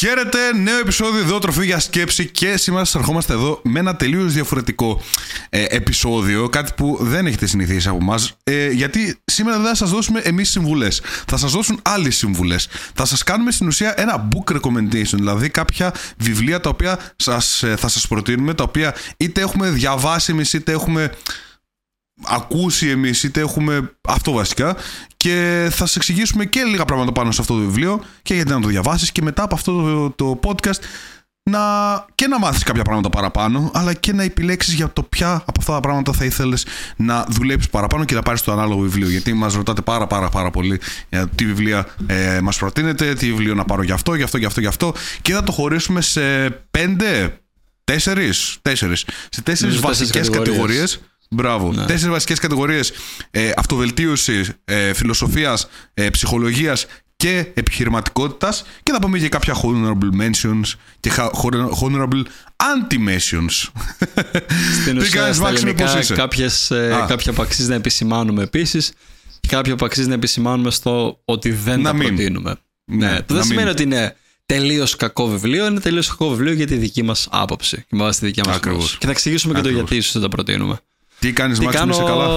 Χαίρετε, νέο επεισόδιο εδώ, Τροφή για Σκέψη, και σήμερα σας ερχόμαστε εδώ με ένα τελείως διαφορετικό επεισόδιο, κάτι που δεν έχετε συνηθίσει από εμάς, γιατί σήμερα δεν θα σας δώσουμε εμείς συμβουλές, θα σας δώσουν άλλοι συμβουλές. Θα σας κάνουμε στην ουσία ένα book recommendation, δηλαδή κάποια βιβλία τα οποία θα σας προτείνουμε, τα οποία είτε έχουμε διαβάσει εμείς, είτε έχουμε ακούσει εμείς, είτε έχουμε αυτό βασικά, και θα σας εξηγήσουμε και λίγα πράγματα πάνω σε αυτό το βιβλίο και γιατί να το διαβάσεις, και μετά από αυτό το podcast να μάθεις κάποια πράγματα παραπάνω, αλλά και να επιλέξεις για το ποια από αυτά τα πράγματα θα ήθελες να δουλέψεις παραπάνω και να πάρεις το ανάλογο βιβλίο, γιατί μας ρωτάτε πάρα πολύ για τι βιβλία μας προτείνετε, τι βιβλίο να πάρω γι' αυτό, και θα το χωρίσουμε σε τέσσερις βασικές κατηγορίες. Μπράβο. Ναι. 4 βασικές κατηγορίες: αυτοβελτίωση, φιλοσοφίας, ψυχολογίας και επιχειρηματικότητας. Και θα πούμε και κάποια honorable mentions και honorable anti-mentions. Στην ουσία, στα ελληνικά, κάποια που αξίζει να επισημάνουμε επίσης, και κάποια που αξίζει να επισημάνουμε στο ότι δεν τα προτείνουμε. Ναι, το δεν σημαίνει ότι είναι τελείως κακό βιβλίο, είναι τελείως κακό βιβλίο για τη δική μας άποψη και με βάση τη δική μας άποψη. Και θα εξηγήσουμε και το γιατί ίσως δεν τα προτείνουμε. Τι κάνεις, Μάξι, είσαι καλά?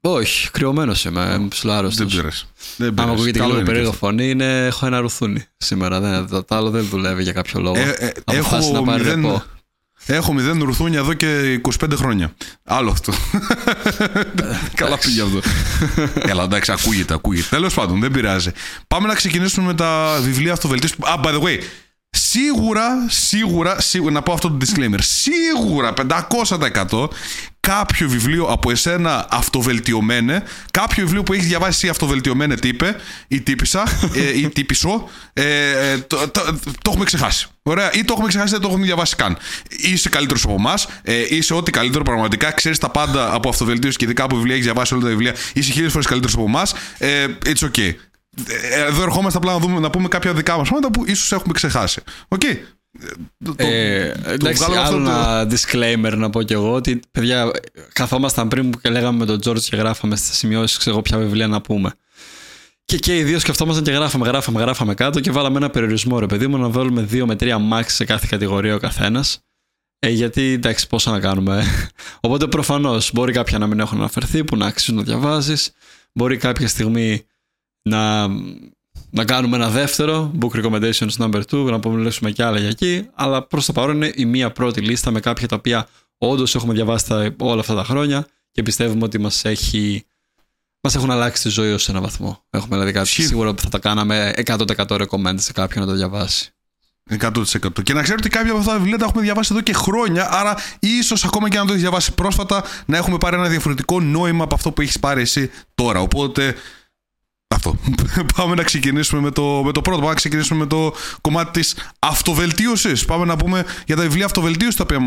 Όχι, κρυωμένος είμαι, ψηλάρρωστος. Δεν πειράζει. Αν ακούγεται λίγο περίεργο φωνή, έχω ένα ρουθούνι σήμερα. Το άλλο δεν δουλεύει για κάποιο λόγο. Έχω 0 ρουθούνια εδώ και 25 χρόνια. Άλλο αυτό. Καλά πήγε αυτό. Καλά, εντάξει, ακούγεται. Τέλος πάντων, δεν πειράζει. Πάμε να ξεκινήσουμε με τα βιβλία αυτοβελτίωσης. By the way, σίγουρα, να πω αυτό το disclaimer, σίγουρα 500% κάποιο βιβλίο από εσένα αυτοβελτιωμένε, κάποιο βιβλίο που έχεις διαβάσει εσύ αυτοβελτιωμένε τύπε ή τύπησα ή τύπησο, το έχουμε ξεχάσει. Ωραία, ή το έχουμε ξεχάσει, δεν το έχουμε διαβάσει καν. Είσαι καλύτερος από εμάς, είσαι ό,τι καλύτερο πραγματικά, ξέρεις τα πάντα από αυτοβελτίωση και ειδικά από βιβλία, έχεις διαβάσει όλα τα βιβλία, είσαι 1000 φορές καλύτερος από εμάς, it's okay. Εδώ ερχόμαστε απλά να πούμε κάποια δικά μας πράγματα που ίσως έχουμε ξεχάσει. Οκ. Okay. Εντάξει, άλλο ένα disclaimer να πω κι εγώ, ότι παιδιά, καθόμασταν πριν και λέγαμε με τον Τζόρτζ και γράφαμε στις σημειώσεις, ξέρω, ποια βιβλία να πούμε. Και οι δύο σκεφτόμασταν και γράφαμε κάτω και βάλαμε ένα περιορισμό, ρε παιδί μου, να βάλουμε 2 με 3 max σε κάθε κατηγορία ο καθένας. Γιατί εντάξει, πόσα να κάνουμε. Οπότε προφανώς μπορεί κάποια να μην έχουν αναφερθεί, που να αξίζουν να διαβάζεις, μπορεί κάποια στιγμή να κάνουμε ένα δεύτερο book recommendations number 2, να μιλήσουμε κι άλλα για εκεί, αλλά προς το παρόν είναι η μία πρώτη λίστα με κάποια τα οποία όντως έχουμε διαβάσει όλα αυτά τα χρόνια και πιστεύουμε ότι μας έχουν αλλάξει τη ζωή ως έναν βαθμό. Έχουμε δηλαδή κάτι σίγουρα που θα τα κάναμε 100% recommend σε κάποιον να το διαβάσει. 100%. Και να ξέρετε ότι κάποια από αυτά τα βιβλία τα έχουμε διαβάσει εδώ και χρόνια, άρα ίσως ακόμα και αν το έχεις διαβάσει πρόσφατα, να έχουμε πάρει ένα διαφορετικό νόημα από αυτό που έχεις πάρει εσύ τώρα. Οπότε. Αυτό. Πάμε να ξεκινήσουμε με το πρώτο. Πάμε να ξεκινήσουμε με το κομμάτι της αυτοβελτίωσης. Πάμε να πούμε για τα βιβλία αυτοβελτίωσης τα οποία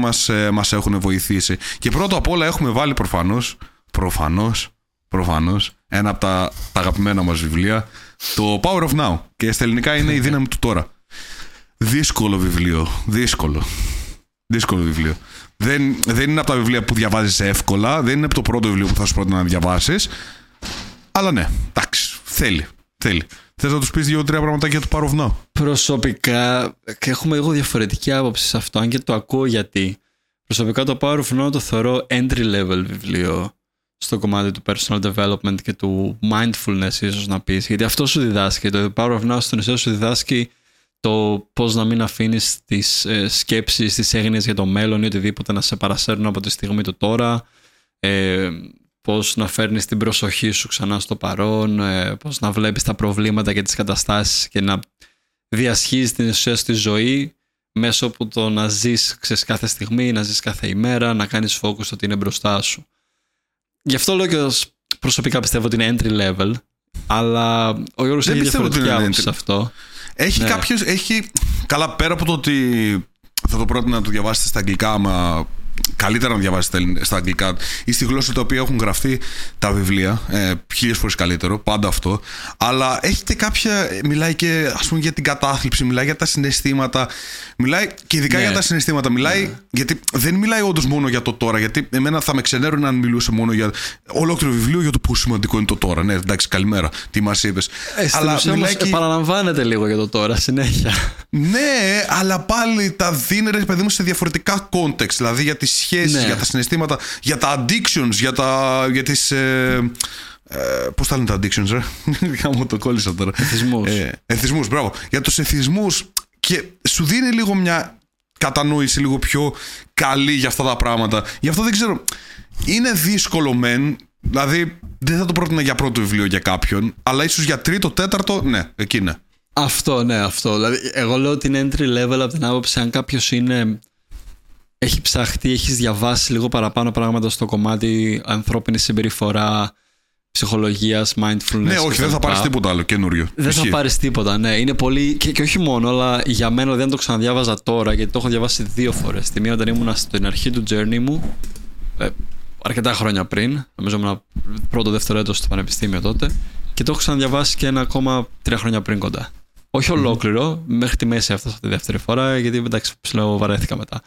μας έχουν βοηθήσει. Και πρώτα απ' όλα έχουμε βάλει προφανώς ένα από τα αγαπημένα μας βιβλία, το Power of Now. Και στα ελληνικά είναι η δύναμη του τώρα. Δύσκολο βιβλίο. Δεν είναι από τα βιβλία που διαβάζεις εύκολα. Δεν είναι από το πρώτο βιβλίο που θα σου πρότεινα να διαβάσεις. Αλλά ναι, εντάξει, θέλει. Θες να τους πεις 2-3 πραγματάκια του Power of Now? Προσωπικά, και έχουμε εγώ διαφορετική άποψη σε αυτό, αν και το ακούω γιατί. Προσωπικά το Power of Now το θεωρώ entry level βιβλίο στο κομμάτι του personal development και του mindfulness, ίσως να πεις. Γιατί αυτό σου διδάσκει, το Power of Now στον ουσία σου διδάσκει το πώς να μην αφήνεις τις σκέψεις, τις έγνοιες για το μέλλον ή οτιδήποτε να σε παρασέρνουν από τη στιγμή του τώρα. Πώς να φέρνεις την προσοχή σου ξανά στο παρόν, πώς να βλέπεις τα προβλήματα και τις καταστάσεις και να διασχίζεις την ουσία στη ζωή μέσω από το να ζεις κάθε στιγμή, να ζεις κάθε ημέρα, να κάνεις focus στο ότι είναι μπροστά σου. Γι' αυτό λέω και προσωπικά πιστεύω ότι είναι entry level, αλλά ο Γιώργος έχει διαφορετική άποψη σε αυτό. Καλά, πέρα από το ότι θα το πρότεινα να το διαβάσετε στα αγγλικά, άμα καλύτερα να διαβάζετε στα αγγλικά ή στη γλώσσα τα οποία έχουν γραφτεί τα βιβλία, 1000 φορές καλύτερο, πάντα αυτό. Αλλά έχετε κάποια. Μιλάει και, ας πούμε, για την κατάθλιψη, μιλάει για τα συναισθήματα. Μιλάει και ειδικά για τα συναισθήματα. Γιατί δεν μιλάει όντως μόνο για το τώρα. Γιατί εμένα θα με ξενέρωνε αν μιλούσε μόνο για ολόκληρο βιβλίο για το πόσο σημαντικό είναι το τώρα. Ναι, εντάξει, καλημέρα, τι μας είπες. Αλλά μιλάει και... Παραλαμβάνεται λίγο για το τώρα συνέχεια. Ναι, αλλά πάλι τα δίνει, ρε παιδί μου, σε διαφορετικά context. Δηλαδή για τις σχέσεις, ναι, για τα συναισθήματα, για τα addictions, για τις... πώς τα λένε τα addictions, ρε? Μου το κόλλησα τώρα. Εθισμούς. Εθισμούς, μπράβο. Για τους εθισμούς, και σου δίνει λίγο μια κατανόηση λίγο πιο καλή για αυτά τα πράγματα. Γι' αυτό δεν ξέρω. Είναι δύσκολο μεν, δηλαδή δεν θα το πρότεινα για πρώτο βιβλίο για κάποιον, αλλά ίσως για τρίτο, τέταρτο, ναι, εκεί είναι. Αυτό, ναι, αυτό. Δηλαδή, εγώ λέω ότι είναι entry level από την άποψη αν κάποιος είναι... έχει ψαχτεί, έχει διαβάσει λίγο παραπάνω πράγματα στο κομμάτι ανθρώπινη συμπεριφορά, ψυχολογίας, mindfulness. Ναι, όχι, δεν θα πάρεις τίποτα άλλο καινούριο. Δεν θα πάρεις τίποτα, ναι. Είναι πολύ. Και όχι μόνο, αλλά για μένα δεν το ξαναδιάβαζα τώρα, γιατί το έχω διαβάσει 2 φορές. Τη μία όταν ήμουν στην αρχή του journey μου, αρκετά χρόνια πριν, νομίζω ήμουν πρώτο-δεύτερο έτος στο πανεπιστήμιο τότε, και το έχω ξαναδιαβάσει και ένα ακόμα 3 χρόνια πριν κοντά. Όχι ολόκληρο, μέχρι τη μέση αυτό τη δεύτερη φορά, γιατί εντάξει, ψηλό βαρέθηκα μετά.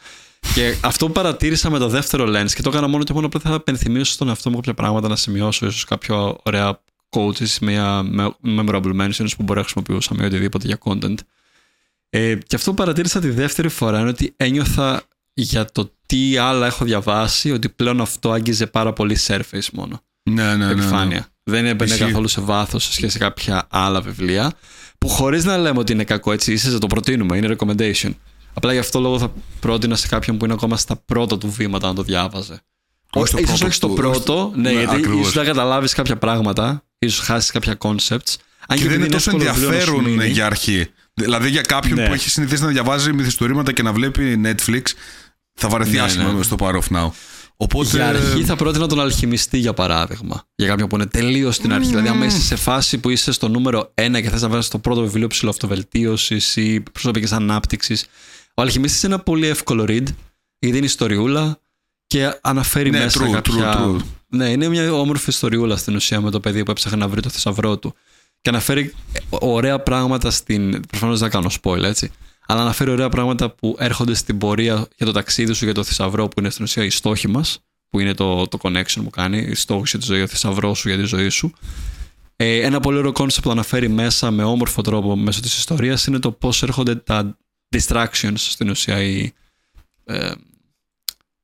Και αυτό που παρατήρησα με το δεύτερο lens, και το έκανα μόνο και μόνο απλά, θα επενθυμίσω στον εαυτό μου κάποια πράγματα, να σημειώσω ίσως κάποια ωραία quotes, μια memorable mentions που μπορεί να χρησιμοποιούσαμε ή οτιδήποτε για content. Και αυτό που παρατήρησα τη δεύτερη φορά είναι ότι ένιωθα για το τι άλλα έχω διαβάσει, ότι πλέον αυτό άγγιζε πάρα πολύ surface μόνο. Ναι, ναι, επιφάνεια. Ναι. Δεν έμπαινε καθόλου σε βάθος σε σχέση με κάποια άλλα βιβλία, που χωρίς να λέμε ότι είναι κακό, έτσι, ίσως να το προτείνουμε, είναι recommendation. Απλά γι' αυτό λόγο θα πρότεινα σε κάποιον που είναι ακόμα στα πρώτα του βήματα να το διάβαζε. Ίσως όχι στο πρώτο, ναι, ναι, γιατί ίσως να καταλάβεις κάποια πράγματα, ίσως χάσεις κάποια concepts. Αν και δεν είναι τόσο ενδιαφέρον για αρχή. Δηλαδή για κάποιον, ναι, που έχει συνηθίσει να διαβάζει μυθιστορήματα και να βλέπει Netflix, θα βαρεθεί, ναι, άσχημα, ναι, στο Power of Now. Οπότε... για αρχή θα πρότεινα τον Αλχημιστή, για παράδειγμα. Για κάποιον που είναι τελείως στην αρχή. Δηλαδή, άμα είσαι σε φάση που είσαι στο νούμερο 1 και θες να βγάλεις το πρώτο βιβλίο ψηλοαυτοβελτίωσης ή προσωπικής ανάπτυξης, ο Αλχημιστής είναι ένα πολύ εύκολο read, γιατί είναι ιστοριούλα και αναφέρει, ναι, μέσα κάποια. Ναι, είναι μια όμορφη ιστοριούλα στην ουσία με το παιδί που έψαχνε να βρει το θησαυρό του. Και αναφέρει ωραία πράγματα στην. Προφανώς δεν θα κάνω spoil, έτσι. Αλλά αναφέρει ωραία πράγματα που έρχονται στην πορεία για το ταξίδι σου, για το θησαυρό, που είναι στην ουσία οι στόχοι μας, που είναι το connection που κάνει, οι στόχοι για τη ζωή, ο θησαυρός σου για τη ζωή σου. Ένα πολύ ωραίο concept που αναφέρει μέσα με όμορφο τρόπο μέσω της ιστορίας είναι το πώς έρχονται τα distractions στην ουσία.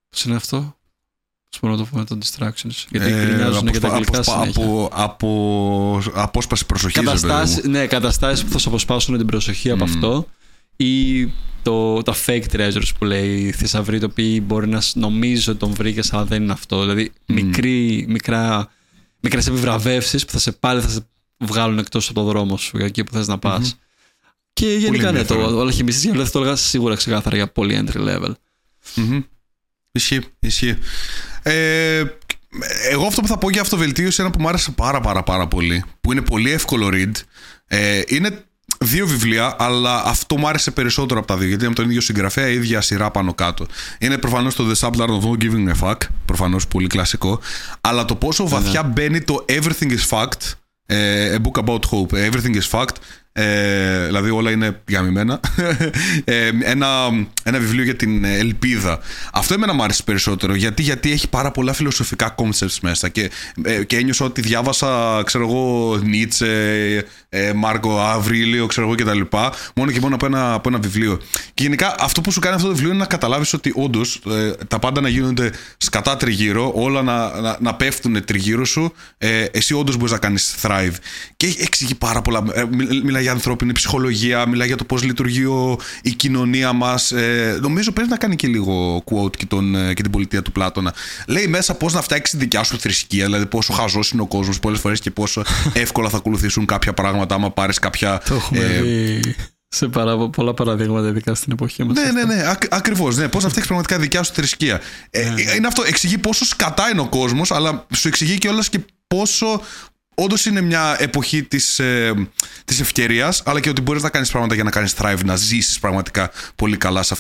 Πώς είναι αυτό? Πώς μπορώ να το πούμε, τα distractions? Γιατί γκρινιάζουν και τα αγγλικά συνέχεια. Από απόσπαση προσοχής. Ναι, καταστάσεις που θα σου αποσπάσουν την προσοχή από αυτό. Ή τα fake treasures που λέει, θησαυροί το οποίο μπορεί να νομίζει ότι τον βρήκες αλλά δεν είναι αυτό. Δηλαδή μικρές επιβραβεύσεις που θα σε βγάλουν εκτός από το δρόμο σου για εκεί που θες να πας. Και γενικά είναι το Αλχημιστής για το έλεγα σίγουρα ξεκάθαρα για πολύ entry level. Ισχύει. Εγώ αυτό που θα πω για αυτοβελτίωση, ένα που μου άρεσε πάρα πολύ, που είναι πολύ εύκολο read, είναι 2 βιβλία, αλλά αυτό μου άρεσε περισσότερο από τα 2, γιατί είναι από τον ίδιο συγγραφέα, η ίδια σειρά πάνω κάτω. Είναι προφανώς το The Subtle Art of Not Giving a Fuck, προφανώς πολύ κλασικό, αλλά το πόσο βαθιά μπαίνει το Everything is Fact, A Book About Hope, Everything is Fact, δηλαδή όλα είναι γαμημένα, ένα βιβλίο για την ελπίδα. Αυτό εμένα μου άρεσε περισσότερο, γιατί έχει πάρα πολλά φιλοσοφικά concepts μέσα, και ένιωσα ότι διάβασα, ξέρω εγώ, Νίτσε, Μάρκο Αυρίλιο, ξέρω εγώ, κτλ. Μόνο και μόνο από ένα βιβλίο. Και γενικά αυτό που σου κάνει αυτό το βιβλίο είναι να καταλάβεις ότι όντως τα πάντα να γίνονται σκατά τριγύρω, όλα να πέφτουν τριγύρω σου, εσύ όντως μπορείς να κάνεις thrive. Και εξηγεί πάρα πολλά. Μιλάει για ανθρώπινη ψυχολογία, μιλάει για το πώς λειτουργεί η κοινωνία μας. Νομίζω πρέπει να κάνει και λίγο quote και την πολιτεία του Πλάτωνα. Λέει μέσα πώς να φτιάξεις τη δικιά σου θρησκεία, δηλαδή πόσο χαζός είναι ο κόσμος πολλές φορές και πόσο εύκολα θα ακολουθήσουν κάποια πράγματα άμα πάρεις κάποια. Το έχουμε δει σε πολλά παραδείγματα, ειδικά στην εποχή μας. Ναι, ακριβώς. Ναι. Πώς να φτιάξεις πραγματικά δικιά σου θρησκεία. Είναι αυτό. Εξηγεί πόσο σκατά είναι ο κόσμος, αλλά σου εξηγεί κιόλας και πόσο. Όντως είναι μια εποχή της ευκαιρίας, αλλά και ότι μπορείς να κάνεις πράγματα για να κάνεις thrive, να ζήσεις πραγματικά πολύ καλά σε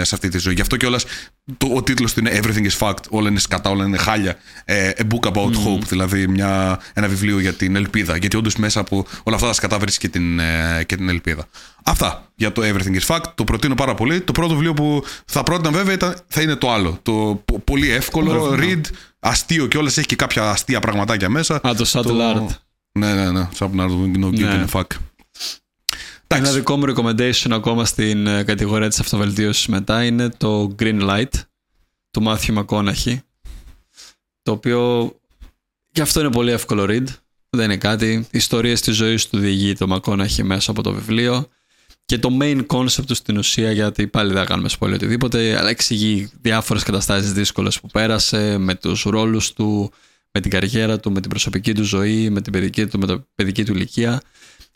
αυτή τη ζωή. Γι' αυτό κιόλας ο τίτλος του είναι Everything is Fact, όλα είναι σκατά, όλα είναι χάλια. A Book About Hope, δηλαδή ένα βιβλίο για την ελπίδα. Γιατί όντως μέσα από όλα αυτά τα σκατά βρίσκεις και την ελπίδα. Αυτά για το Everything is Fact. Το προτείνω πάρα πολύ. Το πρώτο βιβλίο που θα πρότεινα βέβαια θα είναι το άλλο. Το πολύ εύκολο read. Αστείο κιόλας, έχει και κάποια αστεία πραγματάκια μέσα. Α, το Subtle Art. Ναι, Subtle Art, no giving a fuck. Ένα δικό μου recommendation ακόμα στην κατηγορία της αυτοβελτίωσης μετά είναι το Green Light του Matthew McConaughey, το οποίο και αυτό είναι πολύ εύκολο read, δεν είναι κάτι. Ιστορίες της ζωής του διηγεί το McConaughey μέσα από το βιβλίο και το main concept του στην ουσία, γιατί πάλι δεν κάνουμε πολύ οτιδήποτε, αλλά εξηγεί διάφορες καταστάσεις δύσκολες που πέρασε με τους ρόλους του, με την καριέρα του, με την προσωπική του ζωή, με την παιδική του, με την παιδική του ηλικία.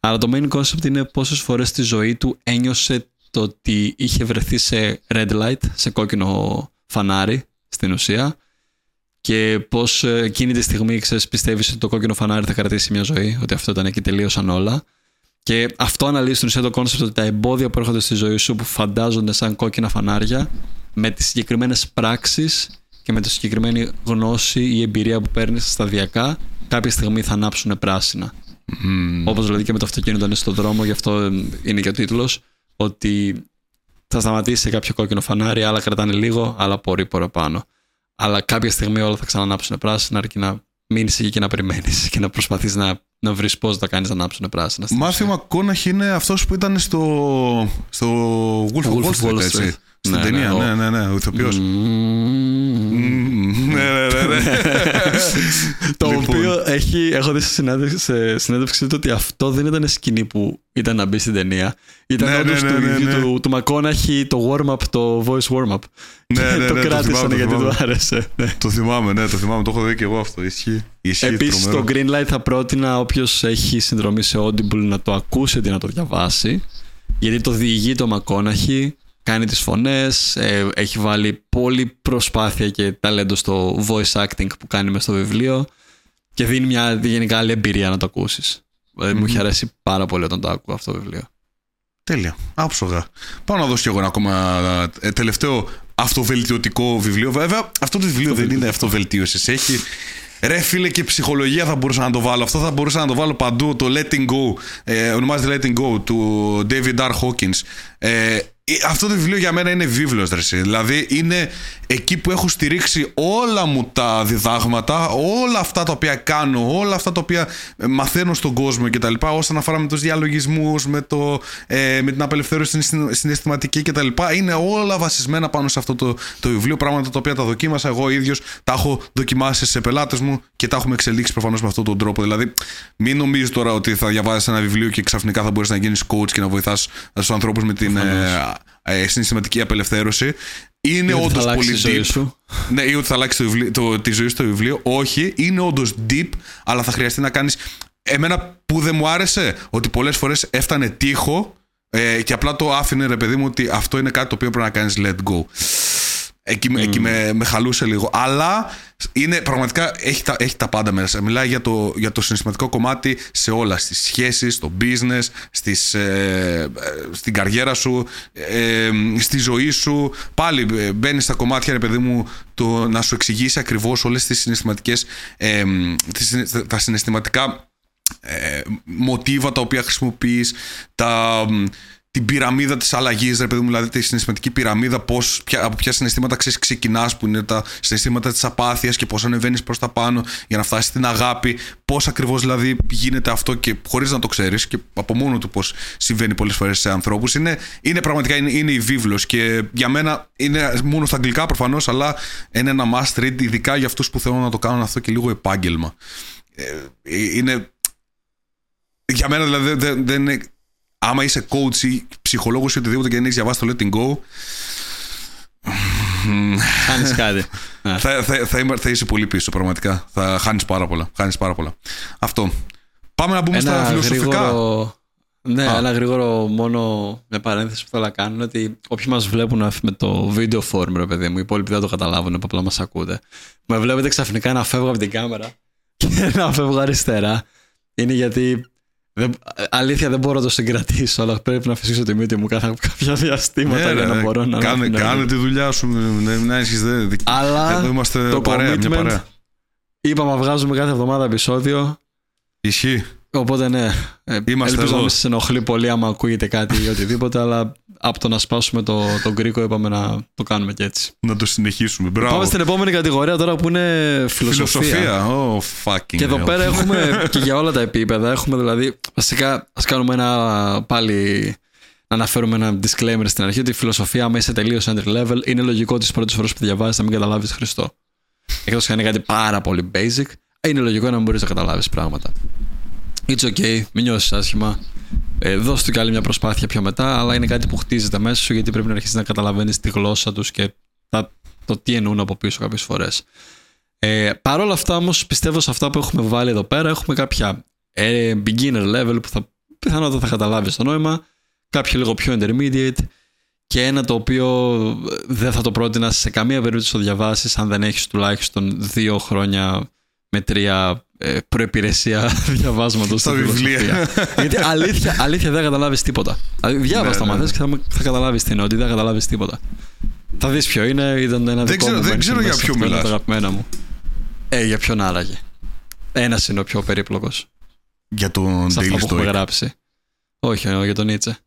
Αλλά το main concept είναι πόσες φορές στη ζωή του ένιωσε το ότι είχε βρεθεί σε red light, σε κόκκινο φανάρι στην ουσία, και πώς εκείνη τη στιγμή πιστεύεις ότι το κόκκινο φανάρι θα κρατήσει μια ζωή, ότι αυτό ήταν εκεί, τελείωσαν όλα. Και αυτό αναλύει στην ουσία το concept ότι τα εμπόδια που έρχονται στη ζωή σου, που φαντάζονται σαν κόκκινα φανάρια, με τις συγκεκριμένες πράξεις και με τη συγκεκριμένη γνώση ή εμπειρία που παίρνεις σταδιακά, κάποια στιγμή θα ανάψουν πράσινα. Όπως δηλαδή και με το αυτοκίνητο, είναι στον δρόμο, γι' αυτό είναι και ο τίτλος, ότι θα σταματήσει σε κάποιο κόκκινο φανάρι, άλλα κρατάνε λίγο, άλλα πολύ παραπάνω. Αλλά κάποια στιγμή όλα θα ξανανάψουν πράσινα, αρκεί να μείνεις εκεί και να περιμένεις και να προσπαθείς να βρεις πώς θα κάνεις να ανάψουν πράσινα. Matthew McConaughey είναι αυτός που ήταν στο Wolf of Wall Street. Στην ταινία, ναι, ο ηθοποιός. Ναι. Το οποίο έχω δει σε συνέντευξη του ότι αυτό δεν ήταν σκηνή που ήταν να μπει στην ταινία. Ήταν όντως του McConaughey το warm-up, το voice warm-up. Το κράτησαν γιατί του άρεσε. Το θυμάμαι, ναι, το θυμάμαι. Το έχω δει και εγώ αυτό. Ισχύει. Επίσης το Greenlight θα πρότεινα όποιος έχει συνδρομή σε Audible να το ακούσει αντί να το διαβάσει. Γιατί το διηγεί το McConaughey. Κάνει τις φωνές, έχει βάλει πολλή προσπάθεια και ταλέντο στο voice acting που κάνει μες στο βιβλίο και δίνει μια γενικά άλλη εμπειρία να το ακούσεις. Δηλαδή μου είχε αρέσει πάρα πολύ όταν το άκουγα αυτό το βιβλίο. Τέλεια, άψογα. Πάω να δώσω κι εγώ ένα ακόμα τελευταίο αυτοβελτιωτικό βιβλίο. Βέβαια αυτό το βιβλίο δεν είναι αυτοβελτίωση. Έχει... Ρε φίλε, και ψυχολογία θα μπορούσα να το βάλω. Αυτό θα μπορούσα να το βάλω παντού. Το Letting Go, ονομάζεται Letting Go, του David R. Hawkins. Αυτό το βιβλίο για μένα είναι βίβλος, ρε. Δηλαδή είναι εκεί που έχω στηρίξει όλα μου τα διδάγματα, όλα αυτά τα οποία κάνω, όλα αυτά τα οποία μαθαίνω στον κόσμο κτλ. Όσον αφορά με τους διαλογισμούς, με την απελευθέρωση συναισθηματική κτλ. Είναι όλα βασισμένα πάνω σε αυτό το βιβλίο. Πράγματα τα οποία τα δοκίμασα εγώ ίδιος, τα έχω δοκιμάσει σε πελάτες μου και τα έχουμε εξελίξει προφανώς με αυτόν τον τρόπο. Δηλαδή, μην νομίζεις τώρα ότι θα διαβάζεις ένα βιβλίο και ξαφνικά θα μπορείς να γίνεις coach και να βοηθάς τους ανθρώπους με την. Συναισθηματική απελευθέρωση. Είναι όντως πολύ deep. Ναι, ή ότι θα αλλάξει τη ζωή στο βιβλίο. Όχι, είναι όντως deep, αλλά θα χρειαστεί να κάνεις. Εμένα που δεν μου άρεσε, ότι πολλές φορές έφτανε τείχο και απλά το άφηνε, ρε παιδί μου, ότι αυτό είναι κάτι το οποίο πρέπει να κάνεις let go. Εκεί με χαλούσε λίγο. Αλλά είναι, πραγματικά έχει τα πάντα μέσα. Μιλάει για το συναισθηματικό κομμάτι σε όλα. Στις σχέσεις, στο business, στην καριέρα σου, στη ζωή σου. Πάλι μπαίνει στα κομμάτια, ρε παιδί μου, το να σου εξηγήσει ακριβώς όλες τις συναισθηματικές, τα συναισθηματικά μοτίβα τα οποία χρησιμοποιείς, την πυραμίδα της αλλαγής, ρε παιδί μου, δηλαδή τη συναισθηματική πυραμίδα, από ποια συναισθήματα ξεκινάς, που είναι τα συναισθήματα της απάθειας και πώς ανεβαίνεις προς τα πάνω για να φτάσεις στην αγάπη, πώς ακριβώς δηλαδή γίνεται αυτό και χωρίς να το ξέρεις και από μόνο του πώς συμβαίνει πολλές φορές σε ανθρώπους. Είναι πραγματικά είναι η βίβλος και για μένα είναι μόνο στα αγγλικά προφανώς, αλλά είναι ένα must read, ειδικά για αυτούς που θέλουν να το κάνουν αυτό και λίγο επάγγελμα. Είναι... Για μένα δηλαδή δεν είναι... Άμα είσαι coach ή ψυχολόγος ή οτιδήποτε και δεν έχεις διαβάσει το Letting Go, χάνεις κάτι. Θα είσαι πολύ πίσω, πραγματικά. Θα χάνεις πάρα πολλά. Αυτό. Πάμε να μπούμε στα φιλοσοφικά. Ναι, ένα γρήγορο μόνο με παρένθεση που θέλω να κάνω είναι ότι όποιοι μας βλέπουν με το video form, ρε παιδί μου, οι υπόλοιποι δεν το καταλάβουν, απλά μας ακούτε. Με βλέπετε ξαφνικά να φεύγω από την κάμερα και να φεύγω αριστερά. Είναι γιατί. Αλήθεια, δεν μπορώ να το συγκρατήσω, αλλά πρέπει να φυσήξω τη μύτη μου κάποια διαστήματα για να μπορώ να. Κάνε τη δουλειά σου, να έχεις δει. Αλλά εδώ είμαστε το παρέα, commitment. Είπαμε, βγάζουμε κάθε εβδομάδα επεισόδιο. Ισχύει. Οπότε ναι, ελπίζω να μην σας ενοχλεί πολύ άμα ακούγεται κάτι ή οτιδήποτε, αλλά από το να σπάσουμε τον κρίκο είπαμε να το κάνουμε και έτσι. Να το συνεχίσουμε, μπράβο. Πάμε στην επόμενη κατηγορία τώρα που είναι φιλοσοφία. Φιλοσοφία, fucking. Και εδώ πέρα έχουμε και για όλα τα επίπεδα, έχουμε δηλαδή, βασικά ας κάνουμε ένα πάλι... Αναφέρουμε ένα disclaimer στην αρχή ότι η φιλοσοφία, άμα είσαι τελείως entry level, είναι λογικό τις πρώτες φορές που τη διαβάζεις να μην καταλάβεις Χριστό. Εκτός αν είναι κάτι πάρα πολύ basic, είναι λογικό να μην μπορείς να καταλάβεις πράγματα. It's okay, μην νιώσεις άσχημα. Δώσ' του κι άλλη μια προσπάθεια πιο μετά, αλλά είναι κάτι που χτίζεται μέσα σου, γιατί πρέπει να αρχίσεις να καταλαβαίνεις τη γλώσσα τους και το τι εννοούν από πίσω κάποιες φορές. Παρ' όλα αυτά, όμως, πιστεύω σε αυτά που έχουμε βάλει εδώ πέρα, έχουμε κάποια beginner level που πιθανότατα θα καταλάβεις το νόημα. Κάποιο λίγο πιο intermediate και ένα το οποίο δεν θα το πρότεινα σε καμία περίπτωση να το διαβάσεις αν δεν έχεις τουλάχιστον 2 χρόνια με 3 προϋπηρεσία διαβάσματος στα βιβλία. Γιατί αλήθεια δεν καταλάβεις τίποτα. Διάβασαι τα μαθές και θα καταλάβεις τι είναι, ότι δεν καταλάβεις τίποτα. Θα δεις ποιο είναι, ήταν ένα δικό μου. Δεν ξέρω για ποιο μιλάς. Για ποιον άραγε. Ένας είναι ο πιο περίπλοκος. Για τον Daily Stoic. Όχι, για τον Νίτσε.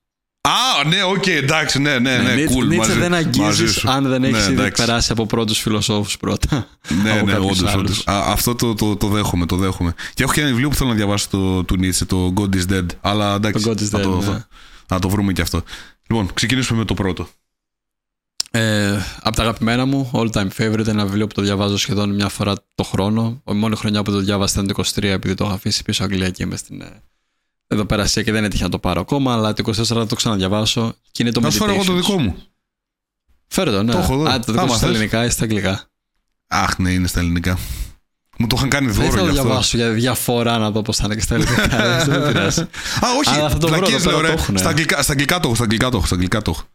Α, ναι, οκ, εντάξει, ναι, cool. Νίτσε δεν αγγίζεις αν δεν έχεις ήδη περάσει από πρώτους φιλοσόφους πρώτα. Ναι, όντως. Αυτό το δέχομαι. Και έχω και ένα βιβλίο που θέλω να διαβάσω του Νίτσε, το God is Dead. Αλλά εντάξει, θα το βρούμε και αυτό. Λοιπόν, ξεκινήσουμε με το πρώτο. Από τα αγαπημένα μου, all time favorite, είναι ένα βιβλίο που το διαβάζω σχεδόν μια φορά το χρόνο. Η μόνη χρονιά που το διάβασα ήταν το 23, επειδή το είχα αφήσει πίσω Αγγλία και είμαι στην... Εδώ πέρασε και δεν έτυχε να το πάρω ακόμα, αλλά το 24 θα το ξαναδιαβάσω και είναι το Meditations. Να σου φέρω εγώ το δικό μου. Φέρε το, ναι. Το έχω εδώ. Α, το δικό σου στα ελληνικά ή στα αγγλικά. Αχ, ναι, είναι στα ελληνικά. Μου το είχαν κάνει δώρο γι' αυτό. Θα το διαβάσω για διαφορά να δω πώς θα είναι και στα ελληνικά. Δεν πειράζει. Α, όχι, πλακίες λέω ρε. Στα αγγλικά το έχω,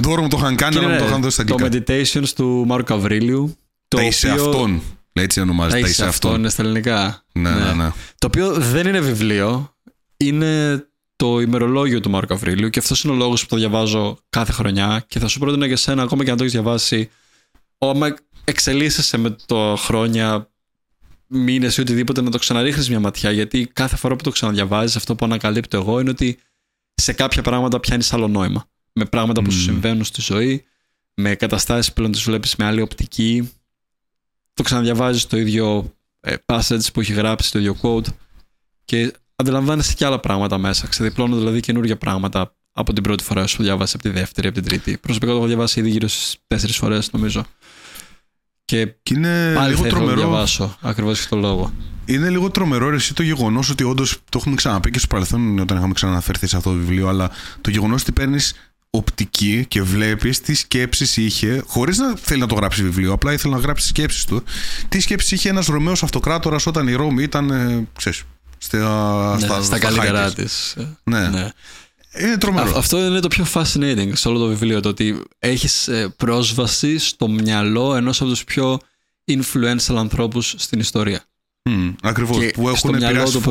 Δώρο μου το είχαν κάνει, αλλά μου το είχαν δώσει στα αγγλικά. Το Meditations του Μάρκου Αβρίλιου. Τα είσαι αυτόν. Έτσι ονομάζεται. Τα είσαι αυτόν είναι στα ελληνικά. Το οποίο δεν είναι βιβλίο. Είναι το ημερολόγιο του Μάρκου Αβρίλιου και αυτός είναι ο λόγος που το διαβάζω κάθε χρονιά και θα σου πρότεινα και εσένα ακόμα και να το έχεις διαβάσει άμα εξελίσσεσαι με το χρόνια, μήνες ή οτιδήποτε να το ξαναρίχνεις μια ματιά, γιατί κάθε φορά που το ξαναδιαβάζεις αυτό που ανακαλύπτω εγώ είναι ότι σε κάποια πράγματα πιάνεις άλλο νόημα, με πράγματα που σου συμβαίνουν στη ζωή, με καταστάσεις που τις βλέπεις με άλλη οπτική, το ξαναδιαβάζεις το ίδιο passage που έχει γράψει, το ίδιο quote και αντιλαμβάνεσαι και άλλα πράγματα μέσα. Ξεδιπλώνω δηλαδή καινούργια πράγματα από την πρώτη φορά που διάβασα, από τη δεύτερη, από την τρίτη. Προσωπικά το έχω διαβάσει ήδη γύρω στις 4 φορές, νομίζω. Και είναι πάλι λίγο τρομερό. Το διαβάσω, ακριβώς αυτό το λόγο. Είναι λίγο τρομερό εσύ το γεγονός ότι όντως το έχουμε ξαναπεί και στο παρελθόν όταν είχαμε ξαναναφερθεί σε αυτό το βιβλίο, αλλά το γεγονός ότι παίρνεις οπτική και βλέπεις τι σκέψεις είχε, χωρίς να θέλει να το γράψει βιβλίο, απλά ήθελε να γράψει τις σκέψεις του. Τι σκέψεις είχε ένας Ρωμαίος αυτοκράτορας όταν η Ρώμη ήταν, ξέρεις. Στα καλύτερά της. Ναι. Είναι τρομερό. Αυτό είναι το πιο fascinating σε όλο το βιβλίο. Το ότι έχεις πρόσβαση στο μυαλό ενός από τους πιο influential ανθρώπους στην ιστορία. Ακριβώς. Που έχουν επηρεάσει.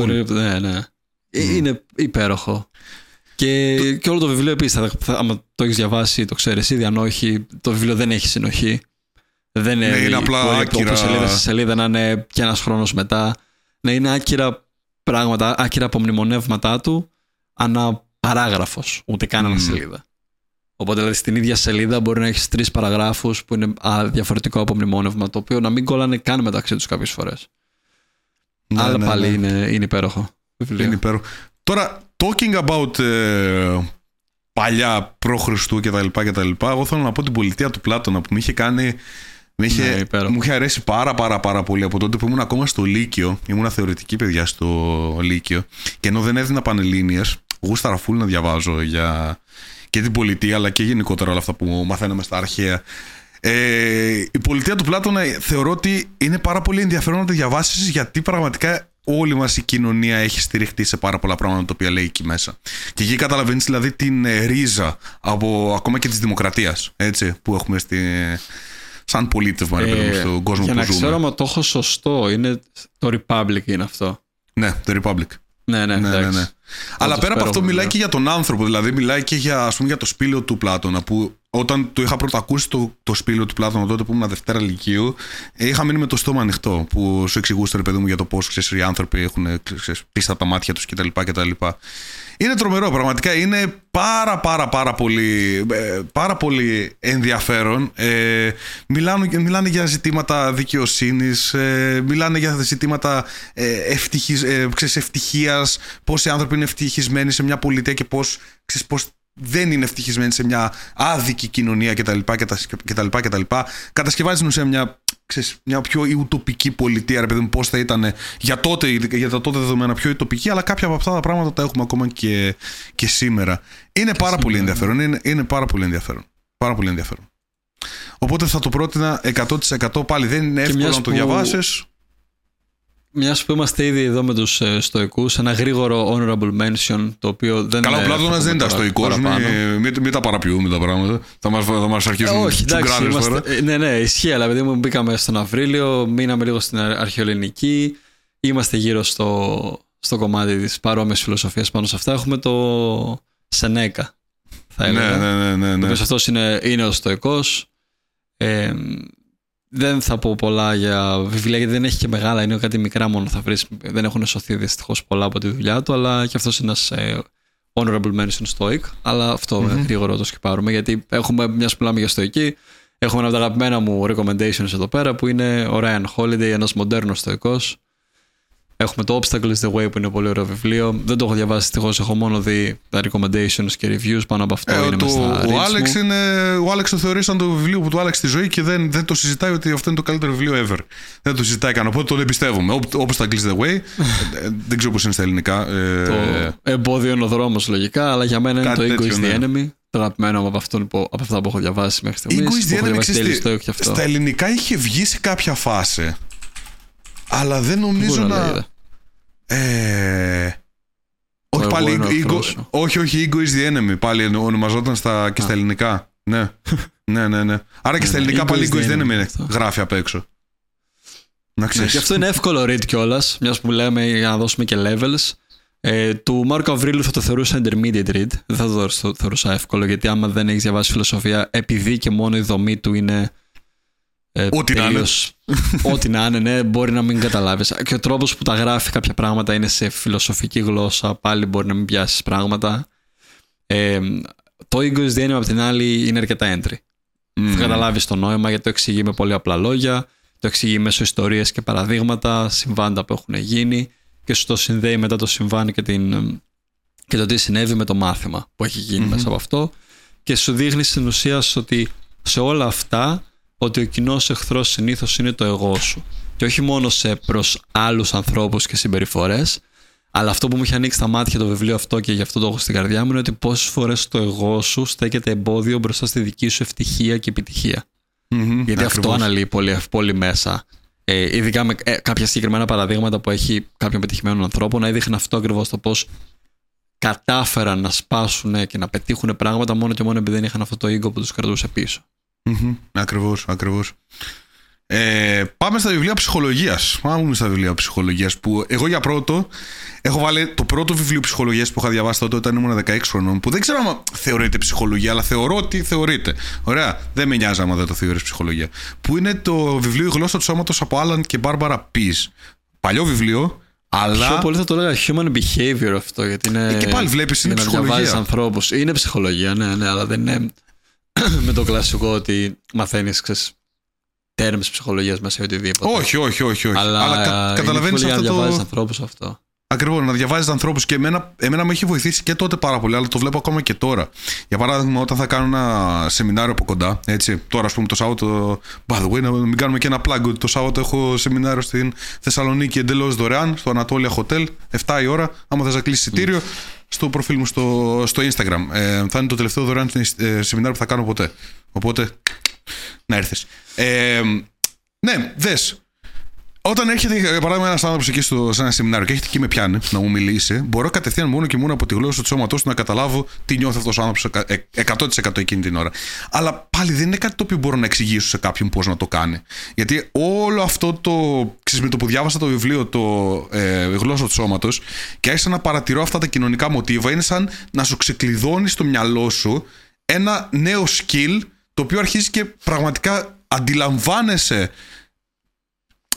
Ναι. Είναι υπέροχο. Και όλο το βιβλίο επίσης. Άμα το έχεις διαβάσει, το ξέρεις ήδη. Αν όχι, το βιβλίο δεν έχει συνοχή. Δεν είναι απλά άκυρα. Σελίδα σε σελίδα να είναι και ένας χρόνος μετά. Να είναι άκυρα. Πράγματα, άκυρα από μνημονεύματά του, ανά παράγραφος, ούτε καν σελίδα. Οπότε, δηλαδή, στην ίδια σελίδα μπορεί να έχεις 3 παραγράφους που είναι διαφορετικό από μνημόνευμα, το οποίο να μην κολλάνε καν μεταξύ τους κάποιες φορές. Ναι, αλλά πάλι είναι υπέροχο. Είναι υπέροχο. Τώρα, talking about παλιά προ-Χριστού κτλ., εγώ θέλω να πω την πολιτεία του Πλάτωνα που μου είχε κάνει. Μου είχε αρέσει πάρα πολύ από τότε που ήμουν ακόμα στο Λύκειο. Ήμουν θεωρητική παιδιά στο Λύκειο. Και ενώ δεν έδινα πανελλήνιες, γούσταρα φουλ να διαβάζω για και την πολιτεία αλλά και γενικότερα όλα αυτά που μαθαίναμε στα αρχαία. Η πολιτεία του Πλάτωνα θεωρώ ότι είναι πάρα πολύ ενδιαφέρον να τη διαβάσεις, γιατί πραγματικά όλη μας η κοινωνία έχει στηριχτεί σε πάρα πολλά πράγματα τα οποία λέει εκεί μέσα. Και εκεί καταλαβαίνεις δηλαδή την ρίζα από ακόμα και της δημοκρατίας, έτσι, που έχουμε στη. Σαν πολίτευμα, στον κόσμο που ζούμε. Για να ξέρω αν το έχω σωστό, είναι το Republic είναι αυτό. Ναι, το Republic. Ναι. Αλλά πέρα από αυτό μιλάει και για τον άνθρωπο, δηλαδή μιλάει και για το σπήλαιο του Πλάτωνα, που Όταν το είχα πρώτα ακούσει το σπήλαιο του Πλάτωνα, τότε που ήμουν Δευτέρα Λυκείου, είχα μείνει με το στόμα ανοιχτό. Που σου εξηγούσε το παιδί μου για το πώς οι άνθρωποι έχουν πίστα τα μάτια τους κτλ. Είναι τρομερό, πραγματικά. Είναι πάρα πολύ ενδιαφέρον. Μιλάνε για ζητήματα δικαιοσύνης, μιλάνε για ζητήματα ευτυχίας, πώς οι άνθρωποι είναι ευτυχισμένοι σε μια πολιτεία και πώς δεν είναι ευτυχισμένοι σε μια άδικη κοινωνία κτλ. Κατασκευάζει την ουσία μια πιο ουτοπική πολιτεία, ρε παιδί μου, πώς θα ήταν για τα τότε δεδομένα πιο ουτοπική, αλλά κάποια από αυτά τα πράγματα τα έχουμε ακόμα και σήμερα. Είναι πάρα πολύ ενδιαφέρον. Πάρα πολύ ενδιαφέρον. Οπότε θα το πρότεινα 100%. Πάλι δεν είναι εύκολο να το διαβάσεις. Μιας που είμαστε ήδη εδώ με τους στοικούς, ένα γρήγορο honorable mention, το οποίο δεν... Καλά, ο Πλάτωνας δεν ήταν στοικός, μην τα παραποιούμε τα πράγματα, θα μας αρχίσουν τσουγκράδες τώρα. Ναι, ισχύει, αλλά επειδή μου μπήκαμε στον Απρίλιο, μείναμε λίγο στην αρχαιοελληνική, είμαστε γύρω στο κομμάτι της παρόμοιας φιλοσοφίας πάνω σε αυτά, έχουμε το Σενέκα, θα έλεγα. Ναι. Επίσης αυτός είναι ο στοικός. Δεν θα πω πολλά για βιβλία, γιατί δεν έχει και μεγάλα, είναι κάτι μικρά μόνο θα βρεις. Δεν έχουν σωθεί δυστυχώς πολλά από τη δουλειά του, αλλά και αυτός είναι ένας honorable mention stoic. Αλλά αυτό γρήγορα το σκεπάρουμε, γιατί έχουμε, μιας που μιλάμε για στοική, έχουμε ένα από τα αγαπημένα μου recommendations εδώ πέρα, που είναι ο Ryan Holiday, ένας μοντέρνος στοικός. Έχουμε το Obstacle is the Way, που είναι πολύ ωραίο βιβλίο. Δεν το έχω διαβάσει, δυστυχώς. Έχω μόνο δει τα recommendations και reviews πάνω από αυτό. Ο Άλεξ το θεωρεί σαν το βιβλίο που του άλλαξε τη ζωή και δεν το συζητάει ότι αυτό είναι το καλύτερο βιβλίο ever. Δεν το συζητάει καν. Οπότε το δεν πιστεύουμε. Obstacle is the Way. Δεν ξέρω πώς είναι στα ελληνικά. Το εμπόδιο είναι ο δρόμος, λογικά, αλλά για μένα είναι το Ego is the Enemy. Το αγαπημένο από αυτά που έχω διαβάσει μέχρι στιγμής. Στα ελληνικά είχε βγει σε κάποια φάση. Αλλά δεν νομίζω να... Όχι, πάλι όχι, Ego is the Enemy πάλι ονομαζόταν και στα ελληνικά. Ναι. Άρα και στα ελληνικά πάλι Ego is the Enemy γράφει απ' έξω. Να ξέρεις. Γι' αυτό είναι εύκολο read κιόλας, μιας που λέμε για να δώσουμε και levels. Του Μάρκου Αυρίλου θα το θεωρούσα intermediate read. Δεν θα το θεωρούσα εύκολο, γιατί άμα δεν έχεις διαβάσει φιλοσοφία, επειδή και μόνο η δομή του είναι... Ό,τι να είναι, ναι, μπορεί να μην καταλάβεις. Και ο τρόπος που τα γράφει κάποια πράγματα είναι σε φιλοσοφική γλώσσα, πάλι μπορεί να μην πιάσεις πράγματα. Το Ego is the Enemy, απ' την άλλη, είναι αρκετά entry. Θα καταλάβεις το νόημα, γιατί το εξηγεί με πολύ απλά λόγια, το εξηγεί μέσω ιστορίες και παραδείγματα, συμβάντα που έχουν γίνει, και σου το συνδέει μετά το συμβάν και το τι συνέβη με το μάθημα που έχει γίνει μέσα από αυτό, και σου δείχνει στην ουσία ότι σε όλα αυτά, ότι ο κοινός εχθρός συνήθως είναι το εγώ σου. Και όχι μόνο προς άλλους ανθρώπους και συμπεριφορές, αλλά αυτό που μου είχε ανοίξει τα μάτια το βιβλίο αυτό, και γι' αυτό το έχω στην καρδιά μου, είναι ότι πόσες φορές το εγώ σου στέκεται εμπόδιο μπροστά στη δική σου ευτυχία και επιτυχία. Γιατί ακριβώς. Αυτό αναλύει πολύ μέσα. Ειδικά με κάποια συγκεκριμένα παραδείγματα που έχει κάποιων πετυχημένων ανθρώπων, να έδειχνε αυτό ακριβώς, το πώς κατάφεραν να σπάσουν και να πετύχουν πράγματα μόνο και μόνο επειδή δεν είχαν αυτό το ego που τους κρατούσε πίσω. Ακριβώς. Πάμε στα βιβλία ψυχολογίας. Που εγώ για πρώτο έχω βάλει το πρώτο βιβλίο ψυχολογίας που είχα διαβάσει τότε όταν ήμουν 16 χρονών. Που δεν ξέρω αν θεωρείται ψυχολογία, αλλά θεωρώ ότι θεωρείται. Ωραία, δεν με νοιάζει άμα δεν το θεωρείς ψυχολογία. Που είναι το βιβλίο «Η γλώσσα του σώματος» από Άλαν και Μπάρμπαρα Πις. Παλιό βιβλίο. Αλλά... Πιο πολύ θα το λέγα human behavior αυτό, γιατί είναι. Και πάλι βλέπεις, είναι ψυχολογία. Να διαβάζεις ανθρώπους. Είναι ψυχολογία, ναι, αλλά δεν είναι. Με το κλασικό ότι μαθαίνεις terms ψυχολογίας μέσα ή οτιδήποτε. Όχι. Αλλά καταλαβαίνεις αυτό. Να διαβάζεις ανθρώπους αυτό. Ακριβώς, να διαβάζεις ανθρώπους. Και εμένα με έχει βοηθήσει και τότε πάρα πολύ, αλλά το βλέπω ακόμα και τώρα. Για παράδειγμα, όταν θα κάνω ένα σεμινάριο από κοντά, έτσι, τώρα ας πούμε το Σάββατο. By the way, να μην κάνουμε και ένα plug, ότι το Σάββατο έχω σεμινάριο στην Θεσσαλονίκη εντελώς δωρεάν, στο Ανατόλια Hotel, 7 η ώρα. Άμα θες να κλείσεις εισιτήριο, στο προφίλ μου στο Instagram. Θα είναι το τελευταίο δωρεάν σεμινάριο που θα κάνω ποτέ. Οπότε, να έρθεις. Ναι, δες. Όταν έρχεται, για παράδειγμα, ένας άνθρωπος εκεί σε ένα σεμινάριο και έρχεται εκεί με πιάνει να μου μιλήσει, μπορώ κατευθείαν μόνο και μόνο από τη γλώσσα του σώματός του να καταλάβω τι νιώθει αυτός ο άνθρωπος 100% εκείνη την ώρα. Αλλά πάλι δεν είναι κάτι το οποίο μπορώ να εξηγήσω σε κάποιον πώς να το κάνει. Γιατί όλο αυτό με το που διάβασα το βιβλίο, η γλώσσα του σώματος, και άρχισα να παρατηρώ αυτά τα κοινωνικά μοτίβα, είναι σαν να σου ξεκλειδώνει στο μυαλό σου ένα νέο skill, το οποίο αρχίζει και πραγματικά αντιλαμβάνεσαι,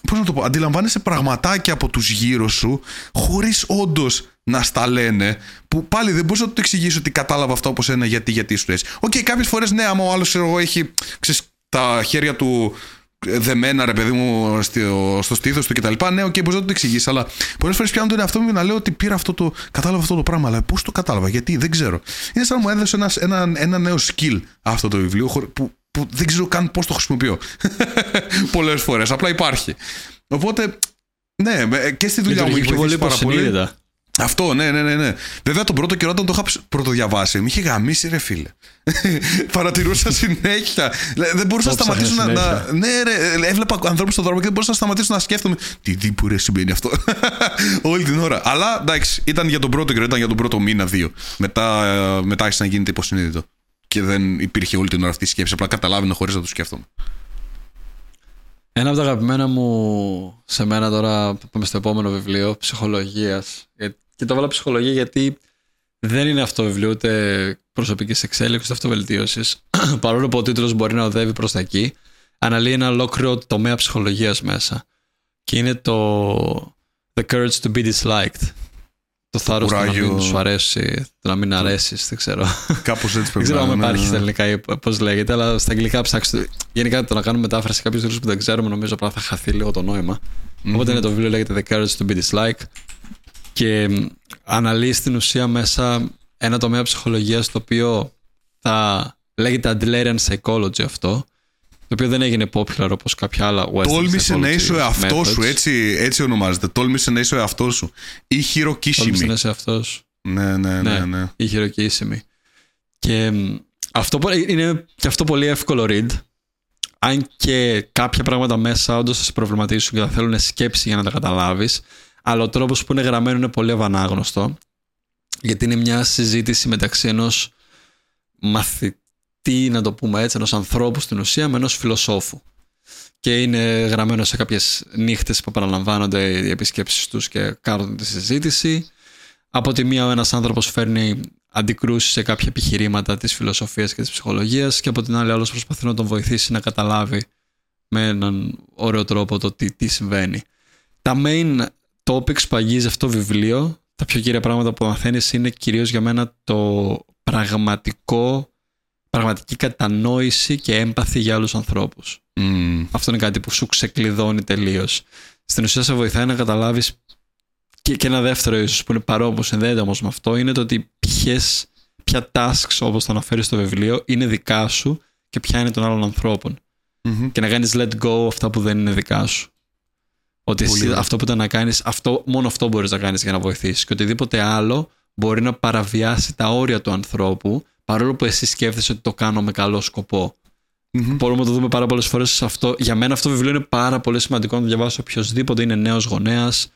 πώς να το πω, αντιλαμβάνεσαι πραγματάκια από τους γύρω σου, χωρίς όντως να στα λένε, που πάλι δεν μπορείς να το εξηγήσεις ότι κατάλαβα αυτό όπως ένα γιατί σου έτσι. Οκ, κάποιες φορές ναι, άμα ο άλλος έχει, ξέρεις, τα χέρια του δεμένα, ρε παιδί μου, στο στήθος του κτλ. Ναι, οκ, μπορείς να το εξηγήσεις, αλλά πολλές φορές πιάνω τον εαυτό μου να λέω ότι πήρα αυτό το, κατάλαβα αυτό το πράγμα, αλλά πώς το κατάλαβα, γιατί δεν ξέρω. Είναι σαν να μου έδωσε ένα νέο skill αυτό το βιβλίο, που δεν ξέρω καν πώς το χρησιμοποιώ. Πολλές φορές, απλά υπάρχει. Οπότε, ναι, και στη δουλειά μου έχει βοηθήσει πάρα πολύ. Αυτό, ναι. Βέβαια τον πρώτο καιρό όταν το είχα πρωτοδιαβάσει, με είχε γαμίσει, ρε φίλε. Παρατηρούσα συνέχεια. Δεν μπορούσα να σταματήσω να. Ναι, ρε, έβλεπα ανθρώπους στον δρόμο και δεν μπορούσα να σταματήσω να σκέφτομαι. Τι δίπουρε συμβαίνει αυτό. Όλη την ώρα. Αλλά εντάξει, ήταν για τον πρώτο καιρό, ήταν για τον πρώτο μήνα, δύο. Μετά άρχισε να γίνεται υποσυνείδητο. Και δεν υπήρχε όλη την ώρα αυτή η σκέψη. Απλά καταλάβαινα χωρίς να το σκέφτομαι. Ένα από τα αγαπημένα μου σε μένα τώρα, πάμε στο επόμενο βιβλίο, ψυχολογίας. Και το βάλα ψυχολογία γιατί δεν είναι αυτό βιβλίο ούτε προσωπικής εξέλιξης, ούτε αυτοβελτίωσης. Παρόλο που ο τίτλος μπορεί να οδεύει προς τα εκεί, αναλύει ένα ολόκληρο τομέα ψυχολογίας μέσα. Και είναι το The Courage to be Disliked. Το θάρρος του να μην σου αρέσει, του να μην αρέσεις, δεν ξέρω. Κάπως έτσι πρέπει να είναι. Δεν ξέρω αν υπάρχει στα ελληνικά ή πώς λέγεται, αλλά στα αγγλικά ψάξτε. Γενικά το να κάνουμε μετάφραση κάποιες γλώσσες που δεν ξέρουμε, νομίζω απλά θα χαθεί λίγο το νόημα. Οπότε το βιβλίο λέγεται The Courage to be Disliked και αναλύει στην ουσία μέσα ένα τομέα ψυχολογίας το οποίο θα λέγεται Adlerian Psychology αυτό. Το οποίο δεν έγινε popular όπως κάποια άλλα Western. Τόλμησε να είσαι ο εαυτός σου, έτσι ονομάζεται. Τόλμησε να είσαι ο εαυτός σου. Ή χειροκίσιμη. Τόλμησε να είσαι αυτός. Ναι. Ή χειροκίσιμη. Και αυτό είναι και αυτό πολύ εύκολο read. Αν και κάποια πράγματα μέσα όντως θα σε προβληματίσουν και θα θέλουν σκέψη για να τα καταλάβεις. Αλλά ο τρόπος που είναι γραμμένο είναι πολύ ευανάγνωστο. Γιατί είναι μια συζήτηση μεταξύ ενός μαθητή. Τι να το πούμε έτσι, ενός ανθρώπου στην ουσία με ενός φιλοσόφου. Και είναι γραμμένο σε κάποιες νύχτες που επαναλαμβάνονται οι επισκέψεις τους και κάνουν τη συζήτηση. Από τη μία, ο ένας άνθρωπος φέρνει αντικρούσεις σε κάποια επιχειρήματα της φιλοσοφίας και της ψυχολογίας, και από την άλλη, άλλος προσπαθεί να τον βοηθήσει να καταλάβει με έναν ωραίο τρόπο το τι συμβαίνει. Τα main topics που αγγίζει αυτό το βιβλίο, τα πιο κύρια πράγματα που μαθαίνεις είναι κυρίως για μένα το πραγματική κατανόηση και έμπαθη για άλλους ανθρώπους. Αυτό είναι κάτι που σου ξεκλειδώνει τελείως. Στην ουσία σε βοηθάει να καταλάβεις και ένα δεύτερο ίσως που είναι παρόμοιο που συνδέεται όμως με αυτό, είναι το ότι ποια tasks, όπως το αναφέρει στο βιβλίο, είναι δικά σου και ποια είναι των άλλων ανθρώπων. Και να κάνεις let go αυτά που δεν είναι δικά σου. Ότι αυτό που ήταν να κάνεις, μόνο αυτό μπορείς να κάνεις για να βοηθήσεις. Και οτιδήποτε άλλο μπορεί να παραβιάσει τα όρια του ανθρώπου, παρόλο που εσύ σκέφτεσαι ότι το κάνω με καλό σκοπό. Μπορούμε να το δούμε πάρα πολλές φορές αυτό. Για μένα αυτό το βιβλίο είναι πάρα πολύ σημαντικό να το διαβάσει οποιοδήποτε είναι νέος γονέας,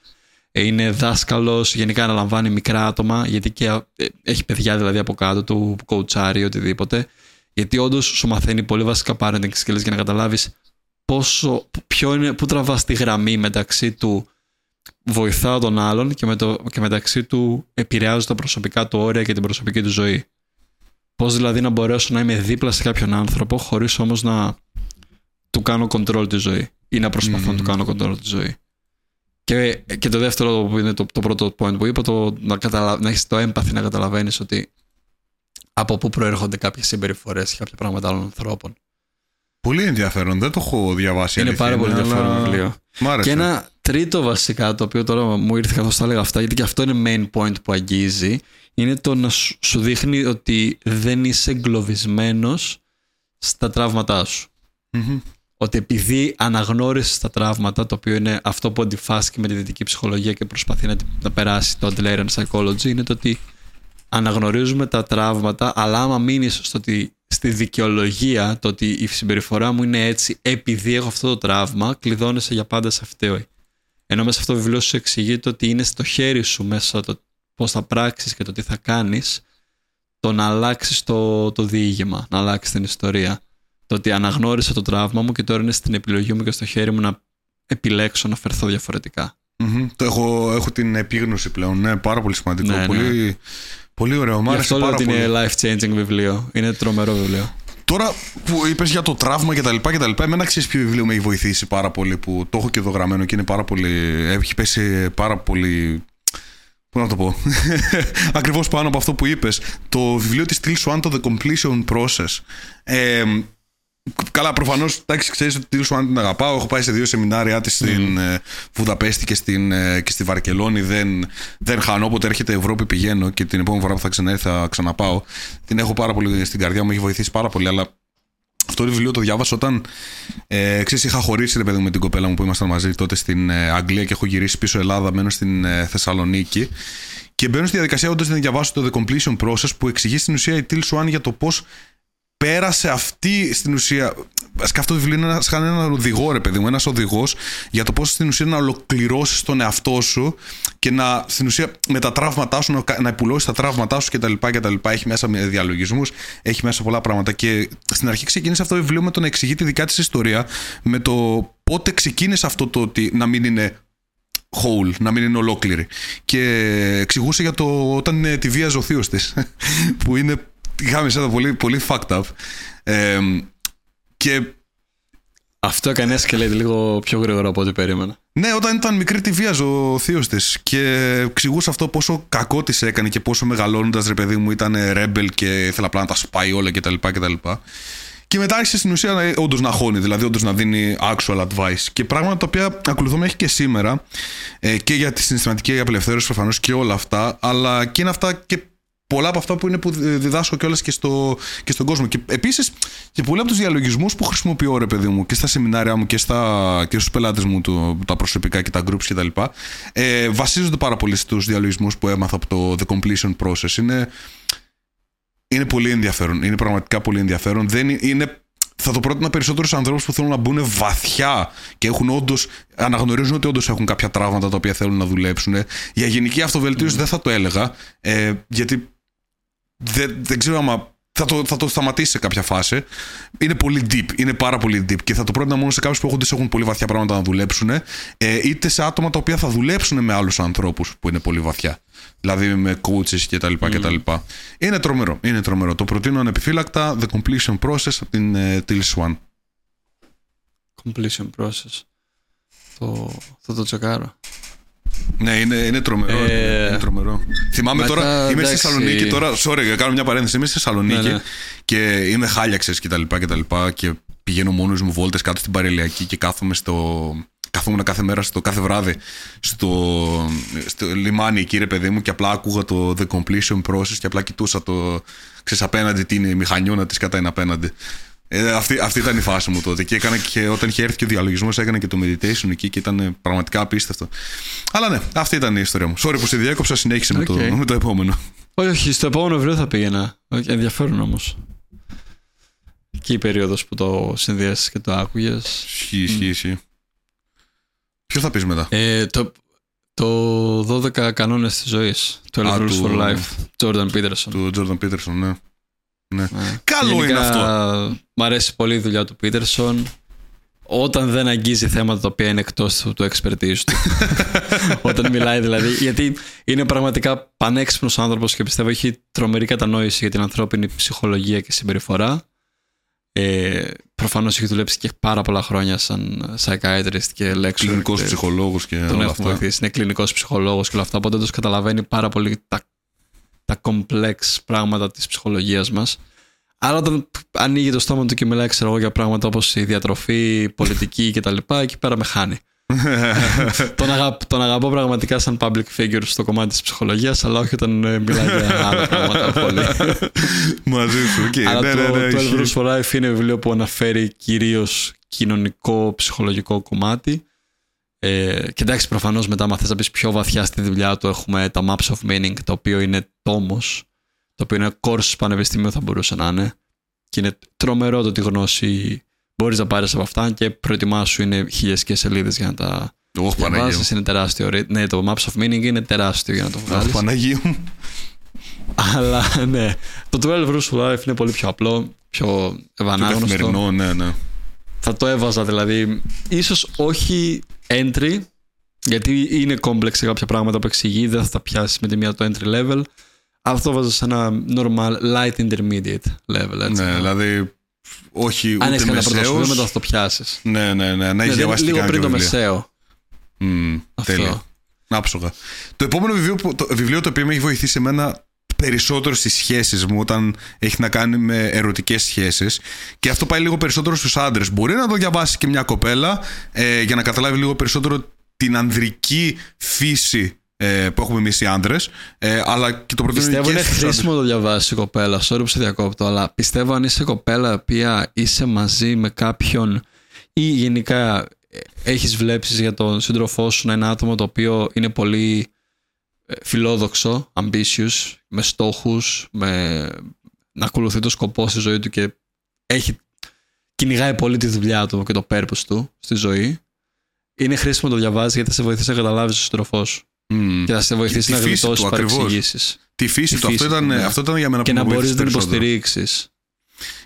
είναι δάσκαλος, γενικά αναλαμβάνει μικρά άτομα, γιατί και έχει παιδιά δηλαδή από κάτω του, κοουτσάρει οτιδήποτε. Γιατί όντως σου μαθαίνει πολύ βασικά parenting skills για να καταλάβεις πού τραβάς τη γραμμή μεταξύ του βοηθάω τον άλλον και μεταξύ του επηρεάζω τα προσωπικά του όρια και την προσωπική του ζωή. Πώς δηλαδή να μπορέσω να είμαι δίπλα σε κάποιον άνθρωπο χωρίς όμως να του κάνω control τη ζωή ή να προσπαθώ να του κάνω control τη ζωή. Και το δεύτερο που είναι το πρώτο point που είπα, να έχεις το έμπαθη να καταλαβαίνεις ότι από πού προέρχονται κάποιες συμπεριφορές και κάποια πράγματα άλλων ανθρώπων. Πολύ ενδιαφέρον, δεν το έχω διαβάσει. Είναι πάρα πολύ ενδιαφέρον βιβλίο. Και ένα τρίτο βασικά, το οποίο τώρα μου ήρθε καθώς τα έλεγα αυτά, γιατί και αυτό είναι main point που αγγίζει, είναι το να σου δείχνει ότι δεν είσαι εγκλωβισμένος στα τραύματά σου. Ότι επειδή αναγνώρισες τα τραύματα, το οποίο είναι αυτό που αντιφάσκει με τη δυτική ψυχολογία και προσπαθεί να περάσει το Adlerian Psychology, είναι το ότι αναγνωρίζουμε τα τραύματα, αλλά άμα μείνεις στη δικαιολογία, το ότι η συμπεριφορά μου είναι έτσι επειδή έχω αυτό το τραύμα, κλειδώνεσαι για πάντα σε φταίει. Ενώ μέσα αυτό το βιβλίο σου εξηγεί το ότι είναι στο χέρι σου μέσα το πώς θα πράξεις και το τι θα κάνεις, το να αλλάξεις το διήγημα, να αλλάξεις την ιστορία. Το ότι αναγνώρισα το τραύμα μου και τώρα είναι στην επιλογή μου και στο χέρι μου να επιλέξω να φερθώ διαφορετικά. Το έχω την επίγνωση πλέον. Ναι, πάρα πολύ σημαντικό. Ναι, πολύ, ναι. Πολύ ωραίο, μ' άρεσε πάρα πολύ. Είναι life-changing βιβλίο. Είναι τρομερό βιβλίο. Τώρα που είπες για το τραύμα κτλ. Εμένα ξέρεις ποιο βιβλίο με έχει βοηθήσει πάρα πολύ, που το έχω και εδώ γραμμένο και είναι πάρα πολύ. Έχει πέσει πάρα πολύ. Πού να το πω. Ακριβώς πάνω από αυτό που είπες. Το βιβλίο της Teal Swan, το The Completion Process. Καλά, προφανώς, εντάξει, ξέρεις ότι Teal Swan την αγαπάω. Έχω πάει σε δύο σεμινάρια της στην Βουδαπέστη και στη Βαρκελόνη. Δεν χάνω. Όποτε έρχεται Ευρώπη πηγαίνω και την επόμενη φορά που θα ξαναέρθει θα ξαναπάω. Την έχω πάρα πολύ στην καρδιά μου, έχει βοηθήσει πάρα πολύ. Αλλά αυτό το βιβλίο το διάβασα όταν ξέρεις, είχα χωρίσει ρε παιδί μου με την κοπέλα μου που ήμασταν μαζί τότε στην Αγγλία και έχω γυρίσει πίσω Ελλάδα, μένω στην Θεσσαλονίκη. Και μπαίνω στη διαδικασία όντως να διαβάσω το The Completion Process, που εξηγεί στην ουσία η Teal Swan για το πώς. Πέρασε αυτή στην ουσία. Αυτό το βιβλίο είναι σαν έναν οδηγό, ρε παιδί μου. Ένας οδηγός για το πώς στην ουσία να ολοκληρώσεις τον εαυτό σου και να στην ουσία με τα τραύματά σου να επουλώσεις τα τραύματά σου κτλ. Έχει μέσα διαλογισμούς, έχει μέσα πολλά πράγματα. Και στην αρχή ξεκίνησε αυτό το βιβλίο με το να εξηγεί τη δικιά της ιστορία, με το πότε ξεκίνησε αυτό το ότι να μην είναι whole, να μην είναι ολόκληρη. Και εξηγούσε για το όταν τη βίαζε ο θείος της, που είναι. Είχαμε σαν πολύ, πολύ fucked up. Και... Αυτό έκανε και λέει λίγο πιο γρήγορα από ό,τι περίμενα. Ναι, όταν ήταν μικρή τη βίαζε ο θείος της και εξηγούσε αυτό πόσο κακό της έκανε και πόσο μεγαλώνοντας ρε παιδί μου ήταν rebel και ήθελα απλά να τα σπάει όλα κτλ. Και μετά άρχισε στην ουσία όντως να χώνει, δηλαδή όντως να δίνει actual advice. Και πράγματα τα οποία ακολουθούμε μέχρι και σήμερα και για τη συναισθηματική απελευθέρωση προφανώς και όλα αυτά, αλλά και είναι αυτά και. Πολλά από αυτά που είναι που διδάσκω κιόλας και στον κόσμο. Και επίσης και πολλοί από τους διαλογισμούς που χρησιμοποιώ ρε παιδί μου και στα σεμινάρια μου και στους πελάτες μου τα προσωπικά και τα groups κτλ. Βασίζονται πάρα πολύ στους διαλογισμούς που έμαθα από το The Completion Process. Είναι πολύ ενδιαφέρον. Είναι πραγματικά πολύ ενδιαφέρον. Θα το πρότεινα περισσότερους ανθρώπους που θέλουν να μπουν βαθιά και έχουν όντως, αναγνωρίζουν ότι όντως έχουν κάποια τραύματα τα οποία θέλουν να δουλέψουν. Για γενική αυτοβελτίωση δεν θα το έλεγα, γιατί δεν ξέρω άμα θα το σταματήσει σε κάποια φάση. Είναι πολύ deep, είναι πάρα πολύ deep και θα το πρότεινα μόνο σε κάποιους που έχουν πολύ βαθιά πράγματα να δουλέψουν, είτε σε άτομα τα οποία θα δουλέψουν με άλλους ανθρώπους που είναι πολύ βαθιά. Δηλαδή με coaches κτλ. Είναι τρομερό, είναι τρομερό. Το προτείνω ανεπιφύλακτα, The Completion Process από την Teal Swan. Completion Process. Θα το τσεκάρω. Ναι, είναι τρομερό. Είναι τρομερό. Θυμάμαι μετά, τώρα, είμαι στη Θεσσαλονίκη τώρα. Sorry, κάνω μια παρένθεση. Είμαι στη Θεσσαλονίκη και είμαι χάλιαξες κτλ. Και πηγαίνω μόνος μου βόλτες κάτω στην Παρελιακή και καθόμουν κάθε μέρα, κάθε βράδυ στο λιμάνι εκεί ρε παιδί μου και απλά άκουγα το The Completion Process και απλά κοιτούσα το, ξέρεις, απέναντι τι είναι η μηχανιώνα της κατά είναι απέναντι. Αυτή ήταν η φάση μου τότε και έκανα και όταν είχε έρθει και ο διαλογισμός έκανα και το meditation εκεί και ήταν πραγματικά απίστευτο. Αλλά ναι, αυτή ήταν η ιστορία μου. Sorry που σε διέκοψα, συνέχισε με το επόμενο. Όχι, στο επόμενο βιβλίο θα πήγαινα. Ενδιαφέρον όμως. Και η περίοδος που το συνδυάσεις και το άκουγες. Ισχύει. Ποιο θα πεις μετά? Το 12 κανόνες της ζωής. 12 Rules for Life. Jordan Peterson. Του Jordan Peterson, ναι. Καλό γενικά, είναι αυτό. Μ' αρέσει πολύ η δουλειά του Peterson. Όταν δεν αγγίζει θέματα τα οποία είναι εκτός του expertise του. Όταν μιλάει δηλαδή. Γιατί είναι πραγματικά πανέξυπνος άνθρωπος και πιστεύω έχει τρομερή κατανόηση για την ανθρώπινη ψυχολογία και συμπεριφορά. Προφανώς έχει δουλέψει και πάρα πολλά χρόνια σαν psychiatrist και lecturer. Κλινικός ψυχολόγος και όλα αυτά. Είναι κλινικός ψυχολόγος και όλα αυτά. Οπότε τους καταλαβαίνει πάρα πολύ τα complex πράγματα της ψυχολογίας μας. Αλλά όταν ανοίγει το στόμα του και μιλάει, ξέρω εγώ, για πράγματα όπως η διατροφή, η πολιτική κτλ., εκεί πέρα με χάνει. Τον αγαπώ πραγματικά σαν public figure στο κομμάτι της ψυχολογίας, αλλά όχι όταν μιλάει για άλλα πράγματα πολύ. Μαζί σου, okay. Αλλά το 12 Rules for Life είναι βιβλίο που αναφέρει κυρίως κοινωνικό, ψυχολογικό κομμάτι. Και εντάξει, προφανώς μετά, αν θες να πεις πιο βαθιά στη δουλειά του, έχουμε τα Maps of Meaning, το οποίο είναι τόμος, το οποίο είναι course πανεπιστημίου θα μπορούσε να είναι. Και είναι τρομερό το τη γνώση μπορείς να πάρεις από αυτά και προετοιμάσου, είναι χίλιες και σελίδες για να τα διαβάσεις. Είναι τεράστιο. Ναι, το Maps of Meaning είναι τεράστιο για να το βγάλεις. Παναγίου. Αλλά ναι, το 12 Rules for Life είναι πολύ πιο απλό, πιο ευανάγνωστο. Πιο καθημερινό, ναι. Θα το έβαζα δηλαδή, ίσως όχι entry, γιατί είναι complex κάποια πράγματα που εξηγεί, δεν θα τα πιάσεις με τη μία το entry level, Αυτό βάζω σε ένα normal light intermediate level. Έτσι, ναι, δηλαδή όχι ούτε μεσαίος. Αν έχεις κατά πρωτοσχολείο μετά θα το πιάσεις. Ναι, ναι, ναι, να έχεις διαβάσει λίγο πριν βιβλία. Το μεσαίο. Τέλεια. Άψογα. Το επόμενο βιβλίο το οποίο με έχει βοηθήσει εμένα περισσότερο στις σχέσεις μου όταν έχει να κάνει με ερωτικές σχέσεις, και αυτό πάει λίγο περισσότερο στους άντρες. Μπορεί να το διαβάσει και μια κοπέλα για να καταλάβει λίγο περισσότερο την ανδρική φύση που έχουμε εμείς οι άντρες, αλλά και το προτείνω. Πιστεύω είναι χρήσιμο να το διαβάσει η κοπέλα. Sorry που σε διακόπτω, αλλά πιστεύω αν είσαι κοπέλα η οποία είσαι μαζί με κάποιον ή γενικά έχεις βλέψεις για τον σύντροφό σου να είναι άτομο το οποίο είναι πολύ φιλόδοξο, ambitious, με στόχους, να ακολουθεί το σκοπό στη ζωή του και κυνηγάει πολύ τη δουλειά του και το purpose του στη ζωή, είναι χρήσιμο να το διαβάζεις γιατί θα σε βοηθήσει να καταλάβεις τον σύντροφό σου. Και θα σε βοηθήσει να γλιτώσεις παρεξηγήσεις. Τη φύση του, αυτό ήταν για μένα που με βοήθησε. Και να μπορείς να την υποστηρίξεις.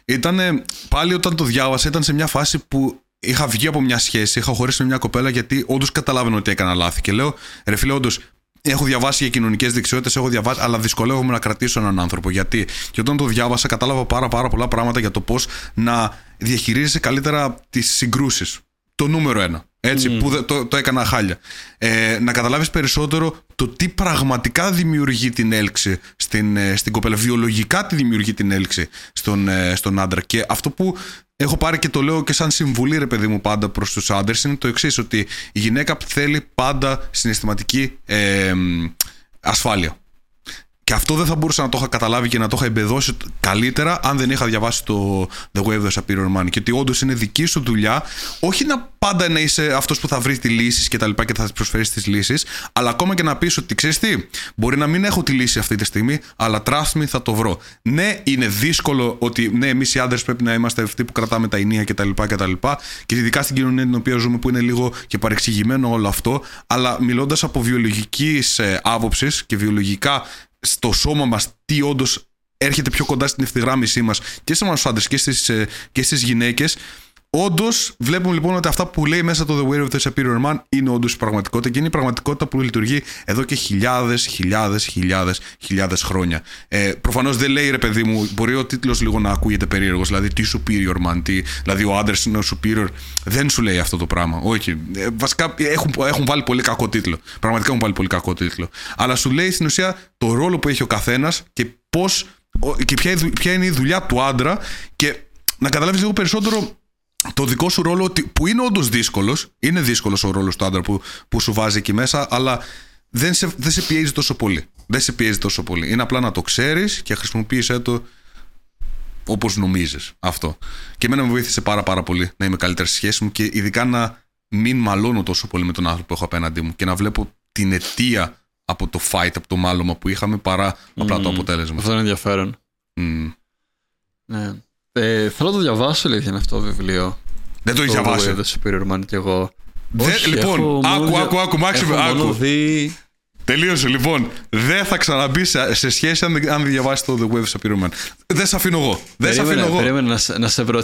Ήταν πάλι όταν το διάβασα, ήταν σε μια φάση που είχα βγει από μια σχέση, είχα χωρίσει με μια κοπέλα γιατί όντως καταλάβαινα ότι έκανα λάθη. Και λέω, ρε φίλε, όντως έχω διαβάσει για κοινωνικές δεξιότητες, αλλά δυσκολεύομαι να κρατήσω έναν άνθρωπο. Γιατί και όταν το διάβασα, κατάλαβα πάρα πολλά πράγματα για το πώς να διαχειρίζεσαι καλύτερα τις συγκρούσεις. Το νούμερο ένα. Έτσι, που το έκανα χάλια. Να καταλάβεις περισσότερο το τι πραγματικά δημιουργεί την έλξη στην κοπέλα. Βιολογικά τι δημιουργεί την έλξη στον άντρα. Και αυτό που έχω πάρει και το λέω και σαν συμβουλή, ρε παιδί μου, πάντα προς τους άντρες είναι το εξής: ότι η γυναίκα θέλει πάντα συναισθηματική ασφάλεια. Και αυτό δεν θα μπορούσα να το είχα καταλάβει και να το είχα εμπεδώσει καλύτερα αν δεν είχα διαβάσει το The Way of the Superior Man. Και ότι όντως είναι δική σου δουλειά, όχι να πάντα να είσαι αυτός που θα βρει τη λύση και τα λοιπά και θα προσφέρεις τις λύσεις, αλλά ακόμα και να πεις ότι ξέρεις τι, μπορεί να μην έχω τη λύση αυτή τη στιγμή, αλλά trust me, θα το βρω. Ναι, είναι δύσκολο ότι ναι, εμείς οι άντρες πρέπει να είμαστε αυτοί που κρατάμε τα ενία κτλ. Και ειδικά στην κοινωνία την οποία ζούμε που είναι λίγο και παρεξηγημένο όλο αυτό, αλλά μιλώντας από βιολογικής άποψης και βιολογικά. Στο σώμα μας τι όντως έρχεται πιο κοντά στην ευθυγράμμισή μας και στους άντρες και στις γυναίκες. Όντως βλέπουμε λοιπόν ότι αυτά που λέει μέσα το The Way of the Superior Man είναι όντως η πραγματικότητα, και είναι η πραγματικότητα που λειτουργεί εδώ και χιλιάδες χρόνια. Προφανώς δεν λέει, ρε παιδί μου, μπορεί ο τίτλος λίγο να ακούγεται περίεργος, δηλαδή τι Superior Man, δηλαδή ο άντρας είναι ο Superior, δεν σου λέει αυτό το πράγμα. Όχι. Βασικά έχουν βάλει πολύ κακό τίτλο. Πραγματικά έχουν βάλει πολύ κακό τίτλο. Αλλά σου λέει στην ουσία το ρόλο που έχει ο καθένας και ποια είναι η δουλειά του άντρα, και να καταλάβεις λίγο περισσότερο το δικό σου ρόλο, που είναι όντως δύσκολος. Είναι δύσκολος ο ρόλος του άντρα που σου βάζει εκεί μέσα, αλλά δεν σε πιέζει τόσο πολύ. Είναι απλά να το ξέρεις και χρησιμοποίησέ το όπως νομίζεις. Αυτό. Και εμένα με βοήθησε πάρα πολύ να είμαι καλύτερη στη σχέση μου, και ειδικά να μην μαλώνω τόσο πολύ με τον άνθρωπο που έχω απέναντί μου και να βλέπω την αιτία από το fight, από το μάλωμα που είχαμε, παρά απλά το αποτέλεσμα. Αυτό είναι ενδιαφέρον. Ναι. Θέλω να το διαβάσω, λέει, είναι αυτό το βιβλίο. Δεν το έχει διαβάσει. Το Superior Man κι εγώ. Λοιπόν, άκου, Μάξιμο, άκου. Τελείωσε, λοιπόν. Δεν θα ξαναμπεί σε σχέση αν διαβάσει το The Way of Superior Man. Δεν σε αφήνω εγώ. Περίμενα να σε βρω.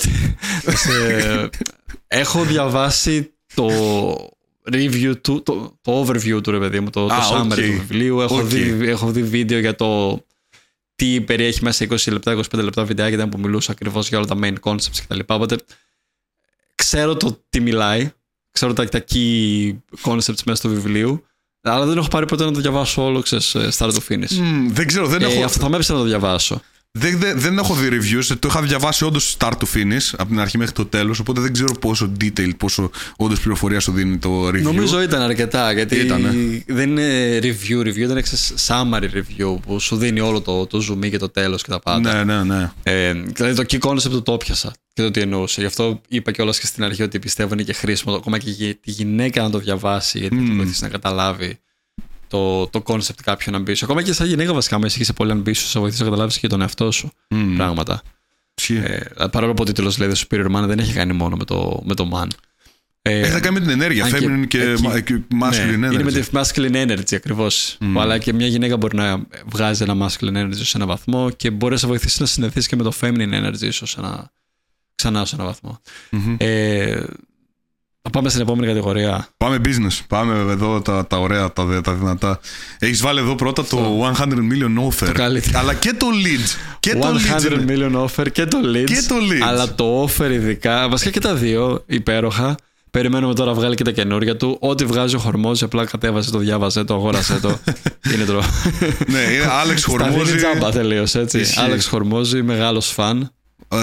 Έχω διαβάσει το review του, το overview του, ρε παιδί μου, το summary του βιβλίου. Έχω δει βίντεο για το τι περιέχει μέσα 20 λεπτά, 25 λεπτά βιντεάκια, ήταν που μιλούσα ακριβώς για όλα τα main concepts κτλ. Οπότε ξέρω το τι μιλάει, ξέρω τα key concepts μέσα στο βιβλίο, αλλά δεν έχω πάρει ποτέ να το διαβάσω όλο, ξέρεις, start to finish. Δεν ξέρω, αυτό θα με έπεισε να το διαβάσω. Δεν έχω δει reviews, το είχα διαβάσει όντως start to finish, από την αρχή μέχρι το τέλος, οπότε δεν ξέρω πόσο detail, πόσο όντως πληροφορία σου δίνει το review. Νομίζω ήταν αρκετά, γιατί δεν είναι review, ήταν summary review που σου δίνει όλο το zoom και το τέλος και τα πάντα. Ναι. Δηλαδή το key concept το πιάσα και το τι εννοούσε. Γι' αυτό είπα κιόλας και στην αρχή ότι πιστεύω είναι και χρήσιμο ακόμα και για τη γυναίκα να το διαβάσει, γιατί θα βοηθήσει να καταλάβει το concept κάποιον ambitious. Ακόμα και σαν γυναίκα, βασικά, μέσα είσαι πολύ ambitious, θα βοηθήσει να καταλάβει και τον εαυτό σου πράγματα. Παρόλο που ο τίτλος λέει The Superior Man δεν έχει κάνει μόνο με το man. Θα κάνει με την ενέργεια, feminine και masculine energy. Είναι με τη masculine energy ακριβώς. Αλλά και μια γυναίκα μπορεί να βγάζει ένα masculine energy σε έναν βαθμό και μπορεί να σε βοηθήσει να συνδεθείς και με το feminine energy, ίσως ξανά σε έναν βαθμό. Θα πάμε στην επόμενη κατηγορία. Πάμε business. Πάμε εδώ τα ωραία, τα δυνατά. Έχεις βάλει εδώ πρώτα το 100 million offer. Αλλά και το leads. Και 100 το leads million offer και το leads. Και το leads. Αλλά το offer ειδικά. Βασικά και τα δύο υπέροχα. Περιμένουμε τώρα να βγάλει και τα καινούργια του. Ό,τι βγάζει ο Χορμόζη, απλά κατέβασε το, διάβασε το, αγόρασε το. Είναι τρόπο. Ναι, είναι Alex Χορμόζη. Σταθήνει τζάμπα τελείως, έτσι. Alex Χορμόζη, μεγάλος φαν. 100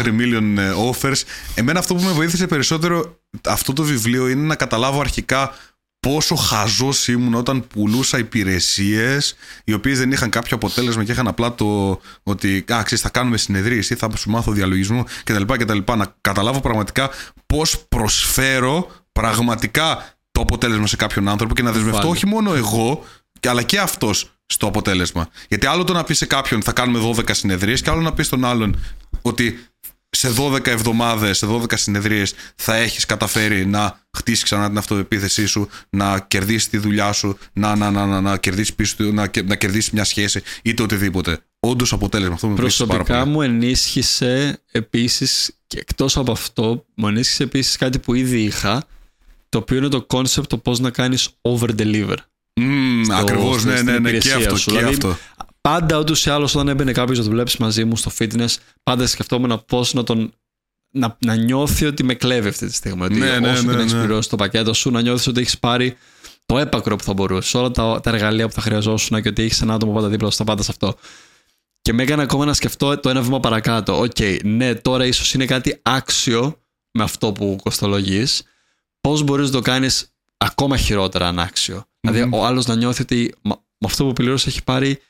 million offers. Εμένα αυτό που με βοήθησε περισσότερο αυτό το βιβλίο είναι να καταλάβω αρχικά πόσο χαζός ήμουν όταν πουλούσα υπηρεσίες οι οποίες δεν είχαν κάποιο αποτέλεσμα και είχαν απλά το ότι ξέρεις, θα κάνουμε συνεδρίες ή θα σου μάθω διαλογισμό κτλ. Να καταλάβω πραγματικά πώς προσφέρω πραγματικά το αποτέλεσμα σε κάποιον άνθρωπο και να δεσμευτώ όχι μόνο εγώ αλλά και αυτός στο αποτέλεσμα. Γιατί άλλο το να πεις σε κάποιον θα κάνουμε 12 συνεδρίες και άλλο να πεις στον άλλον ότι σε 12 εβδομάδες, σε 12 συνεδρίες θα έχεις καταφέρει να χτίσεις ξανά την αυτοεπίθεσή σου, να κερδίσεις τη δουλειά σου, να κερδίσεις πίσω, να κερδίσεις μια σχέση είτε οτιδήποτε. Όντως αποτέλεσμα. Αυτό με προσωπικά μου ενίσχυσε επίσης, και εκτός από αυτό, μου ενίσχυσε επίσης κάτι που ήδη είχα, το οποίο είναι το concept το πώς να κάνεις over-deliver. Ακριβώς, ναι, και αυτό. Σου, και δηλαδή, αυτό. Πάντα ούτως ή άλλως όταν έμπαινε κάποιος να δουλέψει μαζί μου στο fitness, πάντα σκεφτόμουν πώς να νιώθει ότι με κλέβει αυτή τη στιγμή. Ότι όσο και να έχεις πληρώσει το πακέτο σου, να νιώθεις ότι έχεις πάρει το έπακρο που θα μπορούσε, όλα τα εργαλεία που θα χρειαζόσουν και ότι έχεις ένα άτομο πάντα δίπλα σου, θα πάντα σε αυτό. Και με έκανε ακόμα να σκεφτώ το ένα βήμα παρακάτω. Ναι, τώρα ίσως είναι κάτι άξιο με αυτό που κοστολογείς. Πώς μπορείς να το κάνεις ακόμα χειρότερα αν άξιο. Δηλαδή, ο άλλος να νιώθει ότι με αυτό που πληρώσει έχει πάρει.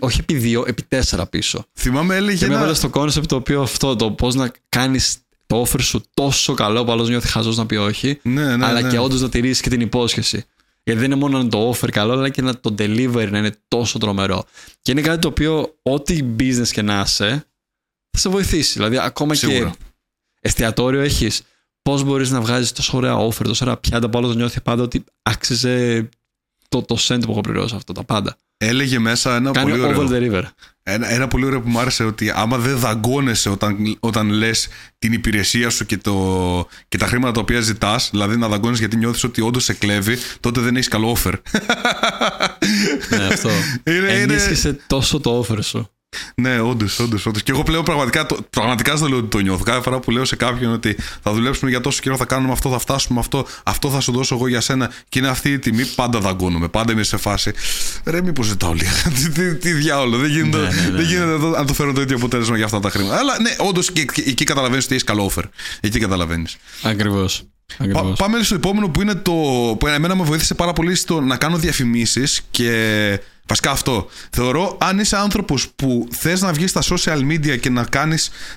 Όχι επί 2, επί 4 πίσω. Θυμάμαι, έλεγε. Και με έβαλε στο κόνσεπτ το οποίο αυτό, το πώς να κάνεις το offer σου τόσο καλό που άλλος νιώθει χαζός να πει όχι, αλλά και όντως να τηρήσεις και την υπόσχεση. Γιατί δεν είναι μόνο να το offer καλό, αλλά και να το delivery να είναι τόσο τρομερό. Και είναι κάτι το οποίο, ό,τι business και να είσαι, θα σε βοηθήσει. Δηλαδή, ακόμα σίγουρα. Και εστιατόριο έχεις. Πώς μπορείς να βγάζεις τόσο ωραία offer, τόσο ωραία πιάτα που άλλος νιώθει πάντα ότι άξιζε το cent που έχω πληρώσει αυτό, τα πάντα. Έλεγε μέσα ένα πολύ ωραίο. Ένα πολύ ωραίο που μου άρεσε, ότι άμα δεν δαγκώνεσαι όταν λες την υπηρεσία σου και τα χρήματα τα οποία ζητάς, δηλαδή να δαγκώνεσαι γιατί νιώθεις ότι όντως σε κλέβει, τότε δεν έχεις καλό offer. Ναι, αυτό. Ενίσχυσε τόσο το offer σου. Ναι, όντως. Και εγώ πλέον πραγματικά στο λέω ότι το νιώθω. Κάθε φορά που λέω σε κάποιον ότι θα δουλέψουμε για τόσο καιρό, θα κάνουμε αυτό, θα φτάσουμε αυτό θα σου δώσω εγώ για σένα και είναι αυτή η τιμή, πάντα δαγκώνομαι. Πάντα είμαι σε φάση. Ρε, μήπως ζητάω λίγα. Τι διάολο. Δεν γίνεται να το φέρω το ίδιο αποτέλεσμα για αυτά τα χρήματα. Αλλά ναι, όντως εκεί καταλαβαίνεις ότι έχεις καλό offer. Εκεί καταλαβαίνεις. Ακριβώς. Πάμε στο επόμενο που είναι που εμένα με βοήθησε πάρα πολύ στο να κάνω διαφημίσεις και. Βασικά αυτό. Θεωρώ, αν είσαι άνθρωπος που θες να βγεις στα social media και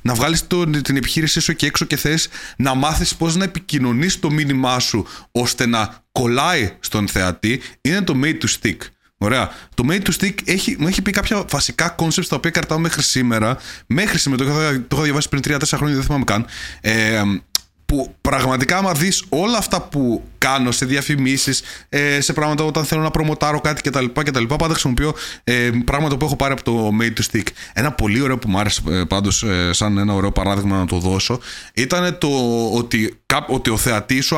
να βγάλεις την επιχείρησή σου και έξω και θες να μάθεις πώς να επικοινωνείς το μήνυμά σου ώστε να κολλάει στον θεατή, είναι το made to stick. Ωραία. Το made to stick μου έχει πει κάποια βασικά concepts τα οποία κρατάω μέχρι σήμερα. Μέχρι σήμερα, το είχα διαβάσει πριν 3-4 χρόνια, δεν θυμάμαι καν. Που πραγματικά άμα δεις όλα αυτά που κάνω σε διαφημίσεις, σε πράγματα όταν θέλω να προμοτάρω κάτι κτλ. Πάντα χρησιμοποιώ πράγματα που έχω πάρει από το Made to Stick. Ένα πολύ ωραίο που μου άρεσε πάντως, σαν ένα ωραίο παράδειγμα να το δώσω, ήταν το ότι ο θεατής σου,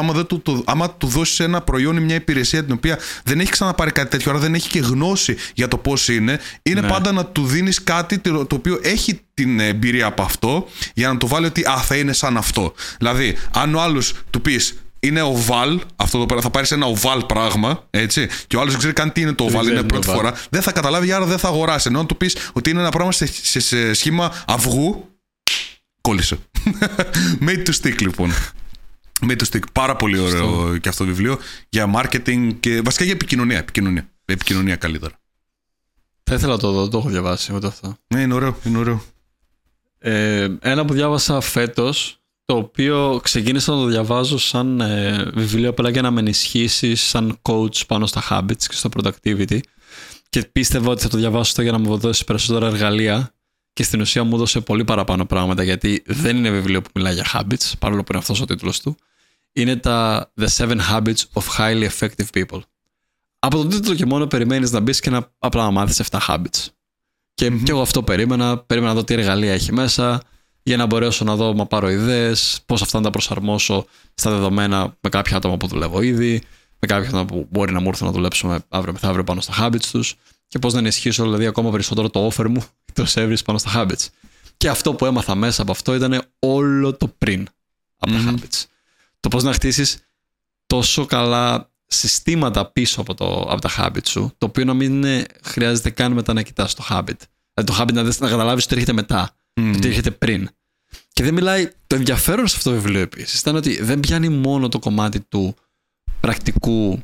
άμα του δώσεις ένα προϊόν ή μια υπηρεσία την οποία δεν έχει ξαναπάρει κάτι τέτοιο, άρα δεν έχει και γνώση για το πώς είναι πάντα να του δίνεις κάτι το οποίο έχει την εμπειρία από αυτό, για να το βάλει ότι θα είναι σαν αυτό. Δηλαδή, αν ο άλλος του πεις είναι οβάλ, αυτό το, θα πάρεις ένα οβάλ πράγμα, έτσι, και ο άλλος δεν ξέρει καν τι είναι το οβάλ, είναι πρώτη φορά, δεν θα καταλάβει, άρα δεν θα αγοράσει. Ενώ αν του πεις ότι είναι ένα πράγμα σε σχήμα αυγού, κόλλησε. Made to stick, λοιπόν. Made to stick, πάρα πολύ ωραίο και αυτό το βιβλίο για marketing και βασικά για επικοινωνία καλύτερα. Θα ήθελα να το δω, το έχω διαβάσει ούτε αυτό. Ναι, είναι ωραίο, είναι ωραίο. Ένα που διάβασα φέτος, το οποίο ξεκίνησα να το διαβάζω σαν βιβλίο απλά για να με ενισχύσει σαν coach πάνω στα habits και στο productivity, και πίστευα ότι θα το διαβάσω για να μου δώσει περισσότερα εργαλεία και στην ουσία μου δώσε πολύ παραπάνω πράγματα, γιατί δεν είναι βιβλίο που μιλάει για habits, παρόλο που είναι αυτός ο τίτλος του. Είναι τα The 7 Habits of Highly Effective People. Από τον τίτλο και μόνο περιμένεις να μπεις και απλά να μάθεις 7 habits. Και εγώ αυτό περίμενα να δω τι εργαλεία έχει μέσα, για να μπορέσω να δω, να πάρω ιδέες, πώς αυτά να τα προσαρμόσω στα δεδομένα με κάποια άτομα που δουλεύω ήδη, με κάποια άτομα που μπορεί να μου έρθουν να δουλέψουμε αύριο μεθαύριο πάνω στα habits τους και πώς να ενισχύσω δηλαδή ακόμα περισσότερο το offer μου, το service πάνω στα habits. Και αυτό που έμαθα μέσα από αυτό ήταν όλο το πριν από τα habits. Το πώς να χτίσεις τόσο καλά συστήματα πίσω από, από τα habits σου, το οποίο να μην είναι, χρειάζεται καν μετά να κοιτάς το habit. Δηλαδή το habit να καταλάβεις ότι έρχεται μετά, ότι έρχεται πριν. Και δεν μιλάει. Το ενδιαφέρον σε αυτό το βιβλίο επίσης ήταν ότι δεν πιάνει μόνο το κομμάτι του πρακτικού,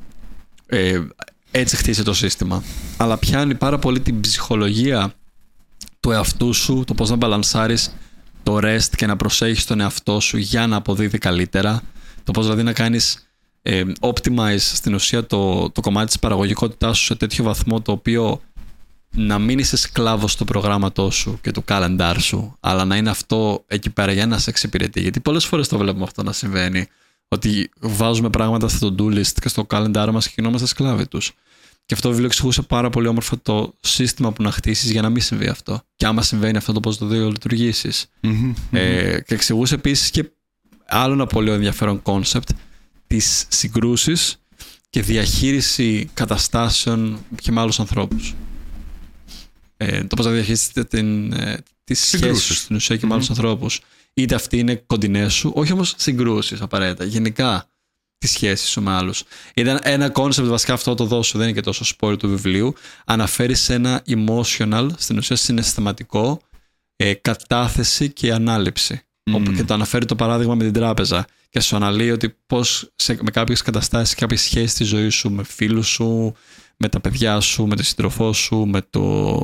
έτσι χτίσει το σύστημα, αλλά πιάνει πάρα πολύ την ψυχολογία του εαυτού σου, το πώς να μπαλανσάρεις το rest και να προσέχεις τον εαυτό σου για να αποδίδει καλύτερα, το πώς δηλαδή να κάνεις optimize στην ουσία το κομμάτι της παραγωγικότητάς σου σε τέτοιο βαθμό το οποίο να μην είσαι σκλάβος του προγράμματός σου και του calendar σου, αλλά να είναι αυτό εκεί πέρα για να σε εξυπηρετεί. Γιατί πολλές φορές το βλέπουμε αυτό να συμβαίνει, ότι βάζουμε πράγματα στο to-do list και στο calendar μας και γινόμαστε σκλάβοι τους. Και αυτό το βιβλίο εξηγούσε πάρα πολύ όμορφα το σύστημα που να χτίσεις για να μην συμβεί αυτό. Και άμα συμβαίνει αυτό, το πώς το δύο λειτουργήσεις. Και εξηγούσε επίσης και άλλο ένα πολύ ενδιαφέρον κόνσεπτ, τις συγκρούσεις και διαχείριση καταστάσεων και με άλλους ανθρώπους. Το πώς να διαχείρισετε τις σχέσεις στην ουσία και με άλλους ανθρώπους. Είτε αυτοί είναι κοντινές σου, όχι όμως συγκρούσεις απαραίτητα. Γενικά τις σχέσεις σου με άλλους. Ήταν ένα κόνσεπτ βασικά αυτό, το δώσω, δεν είναι και τόσο spoiler του βιβλίου. Αναφέρει σε ένα emotional, στην ουσία συναισθηματικό, κατάθεση και ανάληψη. Όπου και το αναφέρει το παράδειγμα με την τράπεζα. Και σου αναλύει ότι πώς με κάποιες καταστάσεις, κάποιες σχέσεις στη ζωή σου, με φίλους σου, με τα παιδιά σου, με τον σύντροφό σου, με το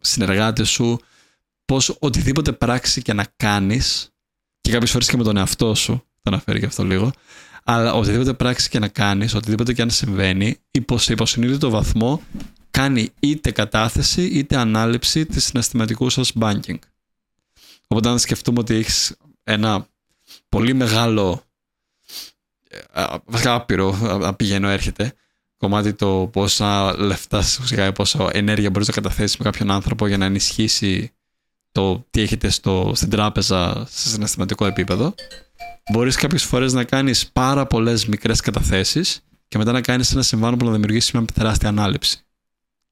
συνεργάτη σου, πώς οτιδήποτε πράξη και να κάνεις, και κάποιες φορές και με τον εαυτό σου, το αναφέρει και αυτό λίγο, αλλά οτιδήποτε πράξη και να κάνεις, οτιδήποτε και αν συμβαίνει, σε υποσυνείδητο βαθμό κάνει είτε κατάθεση είτε ανάληψη της συναισθηματικού σας banking. Οπότε αν σκεφτούμε ότι έχεις ένα πολύ μεγάλο, άπειρο, πηγαίνω έρχεται, κομμάτι το πόσα λεφτά, πόσα ενέργεια μπορείς να καταθέσεις με κάποιον άνθρωπο για να ενισχύσει το τι έχετε στην τράπεζα σε συναισθηματικό επίπεδο, μπορείς κάποιες φορές να κάνεις πάρα πολλές μικρές καταθέσεις και μετά να κάνεις ένα συμβάν που να δημιουργήσει μια τεράστια ανάληψη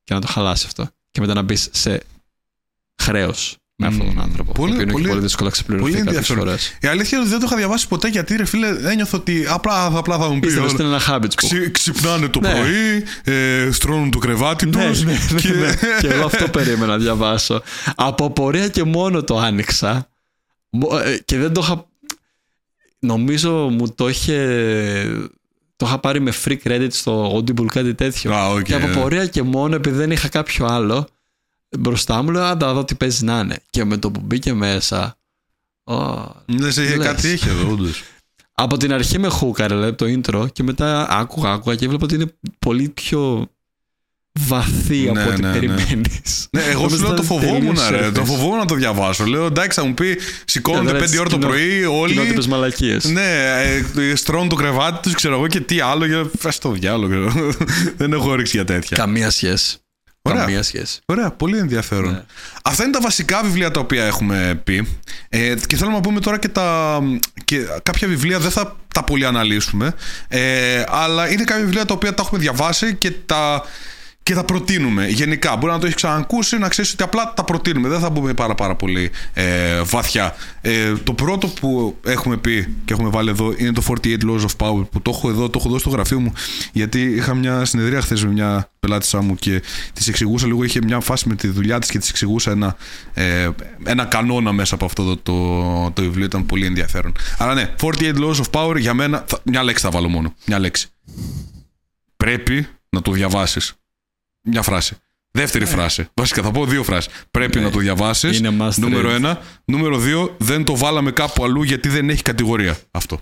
και να το χαλάσει αυτό και μετά να μπεις σε χρέος με αυτόν τον άνθρωπο. Πολύ δύσκολο να ξεπληρωθεί κάποιες φορές. Η αλήθεια είναι ότι δεν το είχα διαβάσει ποτέ, γιατί ρε φίλε ένιωθα ότι απλά θα μου πει. Είστε ένα habit. Ξυπνάνε το πρωί, στρώνουν το κρεβάτι τους. Και εγώ αυτό περίμενα να διαβάσω. Από πορεία και μόνο το άνοιξα και δεν το είχα. Νομίζω μου το είχα πάρει με free credit στο Audible, κάτι τέτοιο. Και από πορεία και μόνο, επειδή δεν είχα κάποιο άλλο μπροστά μου, λέω άντα δω τι παίζει να είναι. Και με το που μπήκε μέσα, κάτι είχε εδώ όντως. Από την αρχή με χούκαρε το intro και μετά άκουγα και έβλεπα ότι είναι πολύ πιο βαθύ από ό,τι περιμένεις. Ναι, εγώ σου λέω το φοβόμουν να το διαβάσω. Λέω εντάξει, θα μου πει σηκώνονται 5 ώρα το πρωί όλοι. Κοινότυπες μαλακίες. Ναι, στρώνουν το κρεβάτι τους, ξέρω εγώ και τι άλλο. Φες το διάλογο. Δεν έχω όρεξη για τέτοια. Καμία σχέση. Ωραία. Ωραία, πολύ ενδιαφέρον. Ναι. Αυτά είναι τα βασικά βιβλία τα οποία έχουμε πει. Και θέλουμε να πούμε τώρα και κάποια βιβλία δεν θα τα πολύ αναλύσουμε. Αλλά είναι κάποια βιβλία τα οποία τα έχουμε διαβάσει και τα προτείνουμε γενικά. Μπορεί να το έχεις ξανακούσει, να ξέρεις ότι απλά τα προτείνουμε. Δεν θα μπούμε πάρα πολύ βαθιά. Το πρώτο που έχουμε πει και έχουμε βάλει εδώ είναι το 48 Laws of Power, που το έχω εδώ, το έχω δώσει στο γραφείο μου, γιατί είχα μια συνεδρία χθες με μια πελάτησά μου και της εξηγούσα λίγο. Είχε μια φάση με τη δουλειά της και της εξηγούσα ένα κανόνα μέσα από αυτό το βιβλίο. Ήταν πολύ ενδιαφέρον. Αλλά ναι, 48 Laws of Power για μένα. Μια λέξη θα βάλω μόνο. Μια λέξη. Πρέπει να το διαβάσεις. Μια φράση. Δεύτερη φράση. Βασικά θα πω δύο φράσεις. Πρέπει να το διαβάσεις. Νούμερο 1. Νούμερο 2. Δεν το βάλαμε κάπου αλλού γιατί δεν έχει κατηγορία. Αυτό.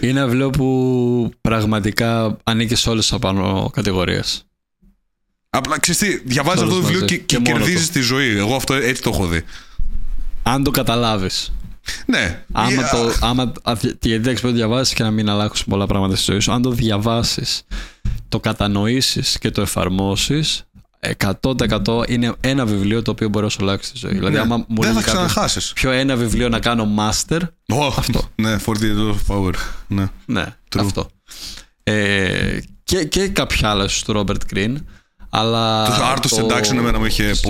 Είναι ένα βιβλίο που πραγματικά ανήκει σε όλες τις απάνω κατηγορίες. Απλά ξέρεις τι, διαβάζεις αυτό το βιβλίο και κερδίζεις τη ζωή. Εγώ αυτό έτσι το έχω δει. Αν το καταλάβεις. Ναι. Γιατί δεν το διαβάσεις και να μην αλλάξουν πολλά πράγματα στη ζωή σου. Αν το διαβάσεις, το κατανοήσεις και το εφαρμόσεις, 100% είναι ένα βιβλίο το οποίο μπορεί να σου αλλάξει τη ζωή. Ναι, δηλαδή, άμα δεν θα ξαναχάσει. Πιο ένα βιβλίο να κάνω master. Αυτό. Ναι, 40 of power. Ναι, ναι, αυτό. Και κάποια άλλα του Ρόμπερτ Γκριν. Αλλά το Art of Seduction εμένα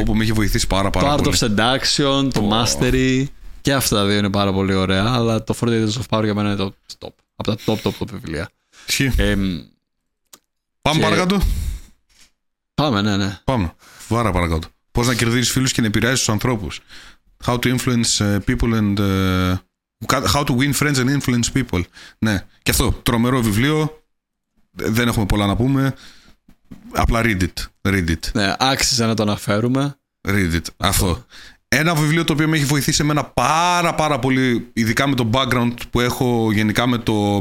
που με είχε βοηθήσει πάρα πολύ. Το Art of Seduction, το Mastery. Και αυτά τα δύο είναι πάρα πολύ ωραία. Αλλά το 40 of power για μένα είναι το top. Από τα top βιβλία. Ισχύει. Πάμε παρακάτω. Πάμε, ναι. Πάμε. Βάρα παρακάτω. Πώς να κερδίζεις φίλους και να επηρεάζεις τους ανθρώπους. How to influence people and... How to win friends and influence people. Ναι. Και αυτό. Τρομερό βιβλίο. Δεν έχουμε πολλά να πούμε. Απλά read it. Ναι, άξιζε να το αναφέρουμε. Read it. Αυτό. Ένα βιβλίο το οποίο με έχει βοηθήσει εμένα πάρα πολύ, ειδικά με το background που έχω γενικά με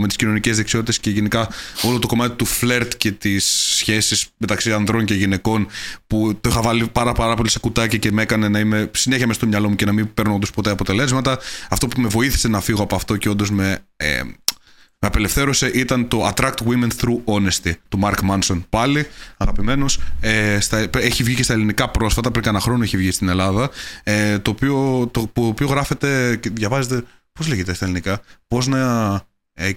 τις κοινωνικές δεξιότητες και γενικά όλο το κομμάτι του φλερτ και τις σχέσεις μεταξύ ανδρών και γυναικών, που το είχα βάλει πάρα πολύ σε κουτάκια και με έκανε να είμαι συνέχεια μες στο μυαλό μου και να μην παίρνω όντως ποτέ αποτελέσματα. Αυτό που με βοήθησε να φύγω από αυτό και όντως με απελευθέρωσε ήταν το Attract Women Through Honesty του Mark Manson. Πάλι αγαπημένος. Έχει βγει και στα ελληνικά πρόσφατα, πριν κανένα χρόνο έχει βγει στην Ελλάδα. Το οποίο γράφεται και διαβάζεται. Πώς λέγεται στα ελληνικά? Πώς να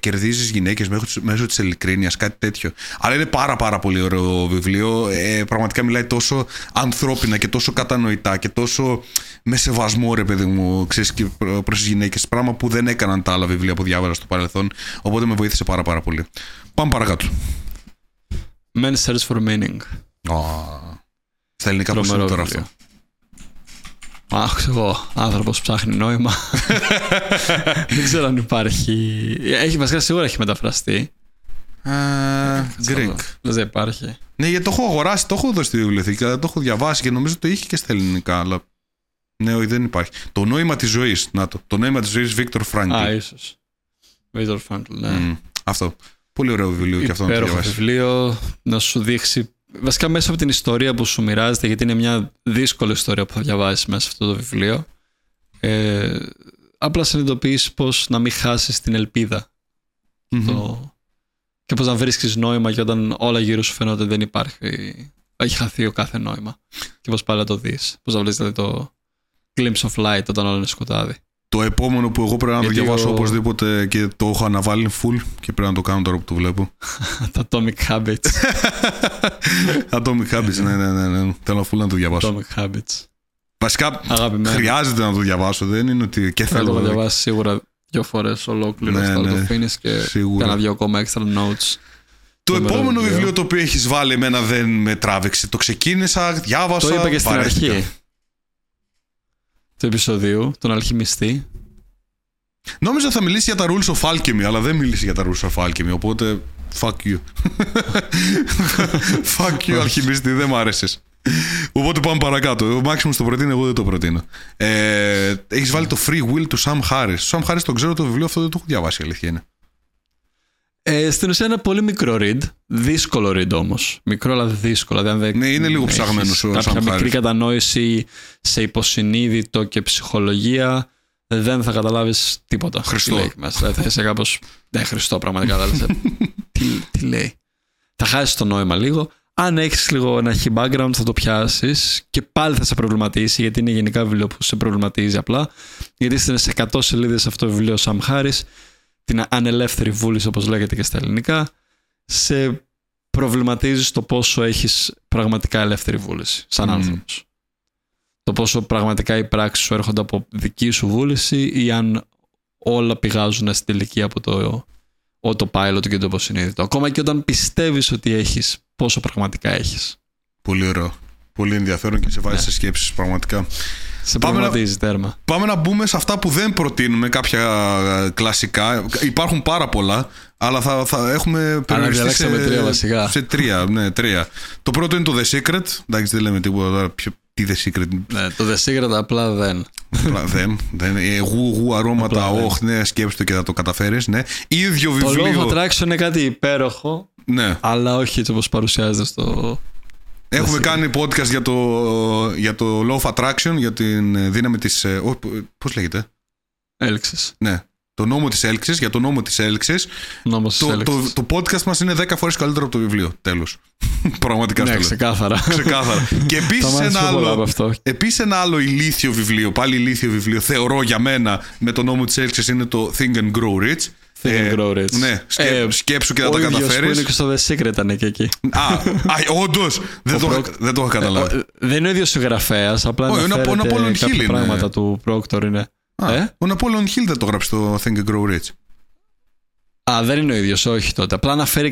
κερδίζεις γυναίκες μέσω της ειλικρίνειας, κάτι τέτοιο. Αλλά είναι πάρα πολύ ωραίο βιβλίο. Πραγματικά μιλάει τόσο ανθρώπινα και τόσο κατανοητά και τόσο με σεβασμό, ρε παιδί μου, ξέρεις, και προς τις γυναίκες. Πράγμα που δεν έκαναν τα άλλα βιβλία που διάβαζα στο παρελθόν. Οπότε με βοήθησε πάρα πολύ. Πάμε παρακάτω. Men Search for Meaning. Στα ελληνικά πώς είναι τώρα αυτό? Εγώ, άνθρωπος ψάχνει νόημα. Δεν ξέρω αν υπάρχει. Βασικά σίγουρα έχει μεταφραστεί. Greek. Δεν υπάρχει. Ναι, γιατί το έχω αγοράσει, το έχω δώσει στη βιβλιοθήκη, το έχω διαβάσει και νομίζω το είχε και στα ελληνικά. Αλλά ναι, όχι, δεν υπάρχει. Το νόημα της ζωής. Να το. Το νόημα της ζωής, Viktor Frankl. Ίσως. Viktor Frankl, ναι. Αυτό. Πολύ ωραίο βιβλίο και αυτό να το διαβάσεις. Υπέροχο βιβλίο να σου δείξει. Βασικά μέσα από την ιστορία που σου μοιράζεται, γιατί είναι μια δύσκολη ιστορία που θα διαβάσεις μέσα σε αυτό το βιβλίο, απλά συνειδητοποιείς πώς να μην χάσεις την ελπίδα. Και πώς να βρίσκεις νόημα και όταν όλα γύρω σου φαίνονται δεν υπάρχει, έχει χαθεί ο κάθε νόημα, και πώς πάλι να το δεις, πώς να βλέπεις το glimpse of light όταν όλα είναι σκοτάδι. Το επόμενο που εγώ πρέπει να το διαβάσω οπωσδήποτε και το έχω αναβάλει full και πρέπει να το κάνω τώρα που το βλέπω. Τα Atomic Habits. Atomic Habits, ναι. Θέλω full να το διαβάσω. Atomic Habits. Βασικά χρειάζεται να το διαβάσω, δεν είναι ότι και θέλω. Θα το διαβάσει σίγουρα 2 φορές ολόκληρο, θα το αφήνεις και κάνα 2 ακόμα extra notes. Το επόμενο βιβλίο το οποίο έχεις βάλει εμένα δεν με τράβηξε. Το ξεκίνησα, διάβασα. Το είπα και στην αρχή του επεισοδίου, τον Αλχημιστή. Νόμιζα θα μιλήσει για τα Rules of Alchemy, αλλά δεν μίλησε για τα Rules of Alchemy, οπότε fuck you. Fuck you, Αλχημιστή, δεν μ' άρεσες. Οπότε πάμε παρακάτω. Ο Μάξιμος το προτείνει, εγώ δεν το προτείνω. Έχεις βάλει το Free Will του Sam Harris. Sam Harris τον ξέρω το βιβλίο, αυτό δεν το έχω διαβάσει, η αλήθεια είναι. Στην ουσία ένα πολύ μικρό read. Δύσκολο read όμως. Μικρό αλλά δύσκολο. Ναι, είναι λίγο ψαγμένο σου. Κάποια μικρή κατανόηση σε υποσυνείδητο και ψυχολογία, δεν θα καταλάβεις τίποτα. Χριστό. Τι λέει μέσα. Θα είσαι κάπως. Ναι, Χριστό, πραγματικά. Τι λέει. Θα χάσεις το νόημα λίγο. Αν έχεις λίγο ένα έχει background, θα το πιάσεις και πάλι θα σε προβληματίσει, γιατί είναι γενικά βιβλίο που σε προβληματίζει απλά. Γιατί στις 100 σελίδες αυτό το βιβλίο Sam Harris, την ανελεύθερη βούληση όπως λέγεται και στα ελληνικά, σε προβληματίζεις το πόσο έχεις πραγματικά ελεύθερη βούληση σαν άνθρωπος. Το πόσο πραγματικά οι πράξεις σου έρχονται από δική σου βούληση ή αν όλα πηγάζουν στην τελική από το autopilot και το υποσυνείδητο. Ακόμα και όταν πιστεύεις ότι έχεις, πόσο πραγματικά έχεις. Πολύ ωραίο. Πολύ ενδιαφέρον και σε βάζει σε σκέψεις πραγματικά. Σε πάμε να μπούμε σε αυτά που δεν προτείνουμε, κάποια κλασικά. Υπάρχουν πάρα πολλά, αλλά θα έχουμε περιοριστεί σε 3. Ναι, 3. Το πρώτο είναι το The Secret. Εντάξει, δεν λέμε τίποτα τώρα. Τι The Secret. Ναι, το The Secret απλά δεν. Γου αρώματα, ναι, σκέψτε το και θα το καταφέρεις. Ναι. Ίδιο βιβλίο. Το Law of Attraction είναι κάτι υπέροχο, ναι, αλλά όχι έτσι όπως παρουσιάζεται στο... Έχουμε κάνει podcast για το Law of Attraction, για την δύναμη της... Πώς λέγεται? Έλξης. Ναι. Το νόμο της έλξης, για το νόμο της έλξης. Το podcast μας είναι 10 φορές καλύτερο από το βιβλίο. Τέλος. Πραγματικά στο λέω. Ναι, ξεκάθαρα. Και επίσης ένα άλλο ηλίθιο βιβλίο, πάλι ηλίθιο βιβλίο, θεωρώ για μένα, με το νόμο της έλξης είναι το Think and Grow Rich. Ναι, σκέψου και θα τα καταφέρεις. Ο ίδιος που είναι και στο The Secret ήταν και εκεί. Όντως, δεν το έχω καταλάβει. Δεν είναι ο ίδιος συγγραφέας, απλά αναφέρεται κάποια πράγματα του Proctor είναι. Ο Napoleon Hill δεν το γράψει το Think and Grow Rich. Δεν είναι ο ίδιος, όχι τότε. Απλά αναφέρει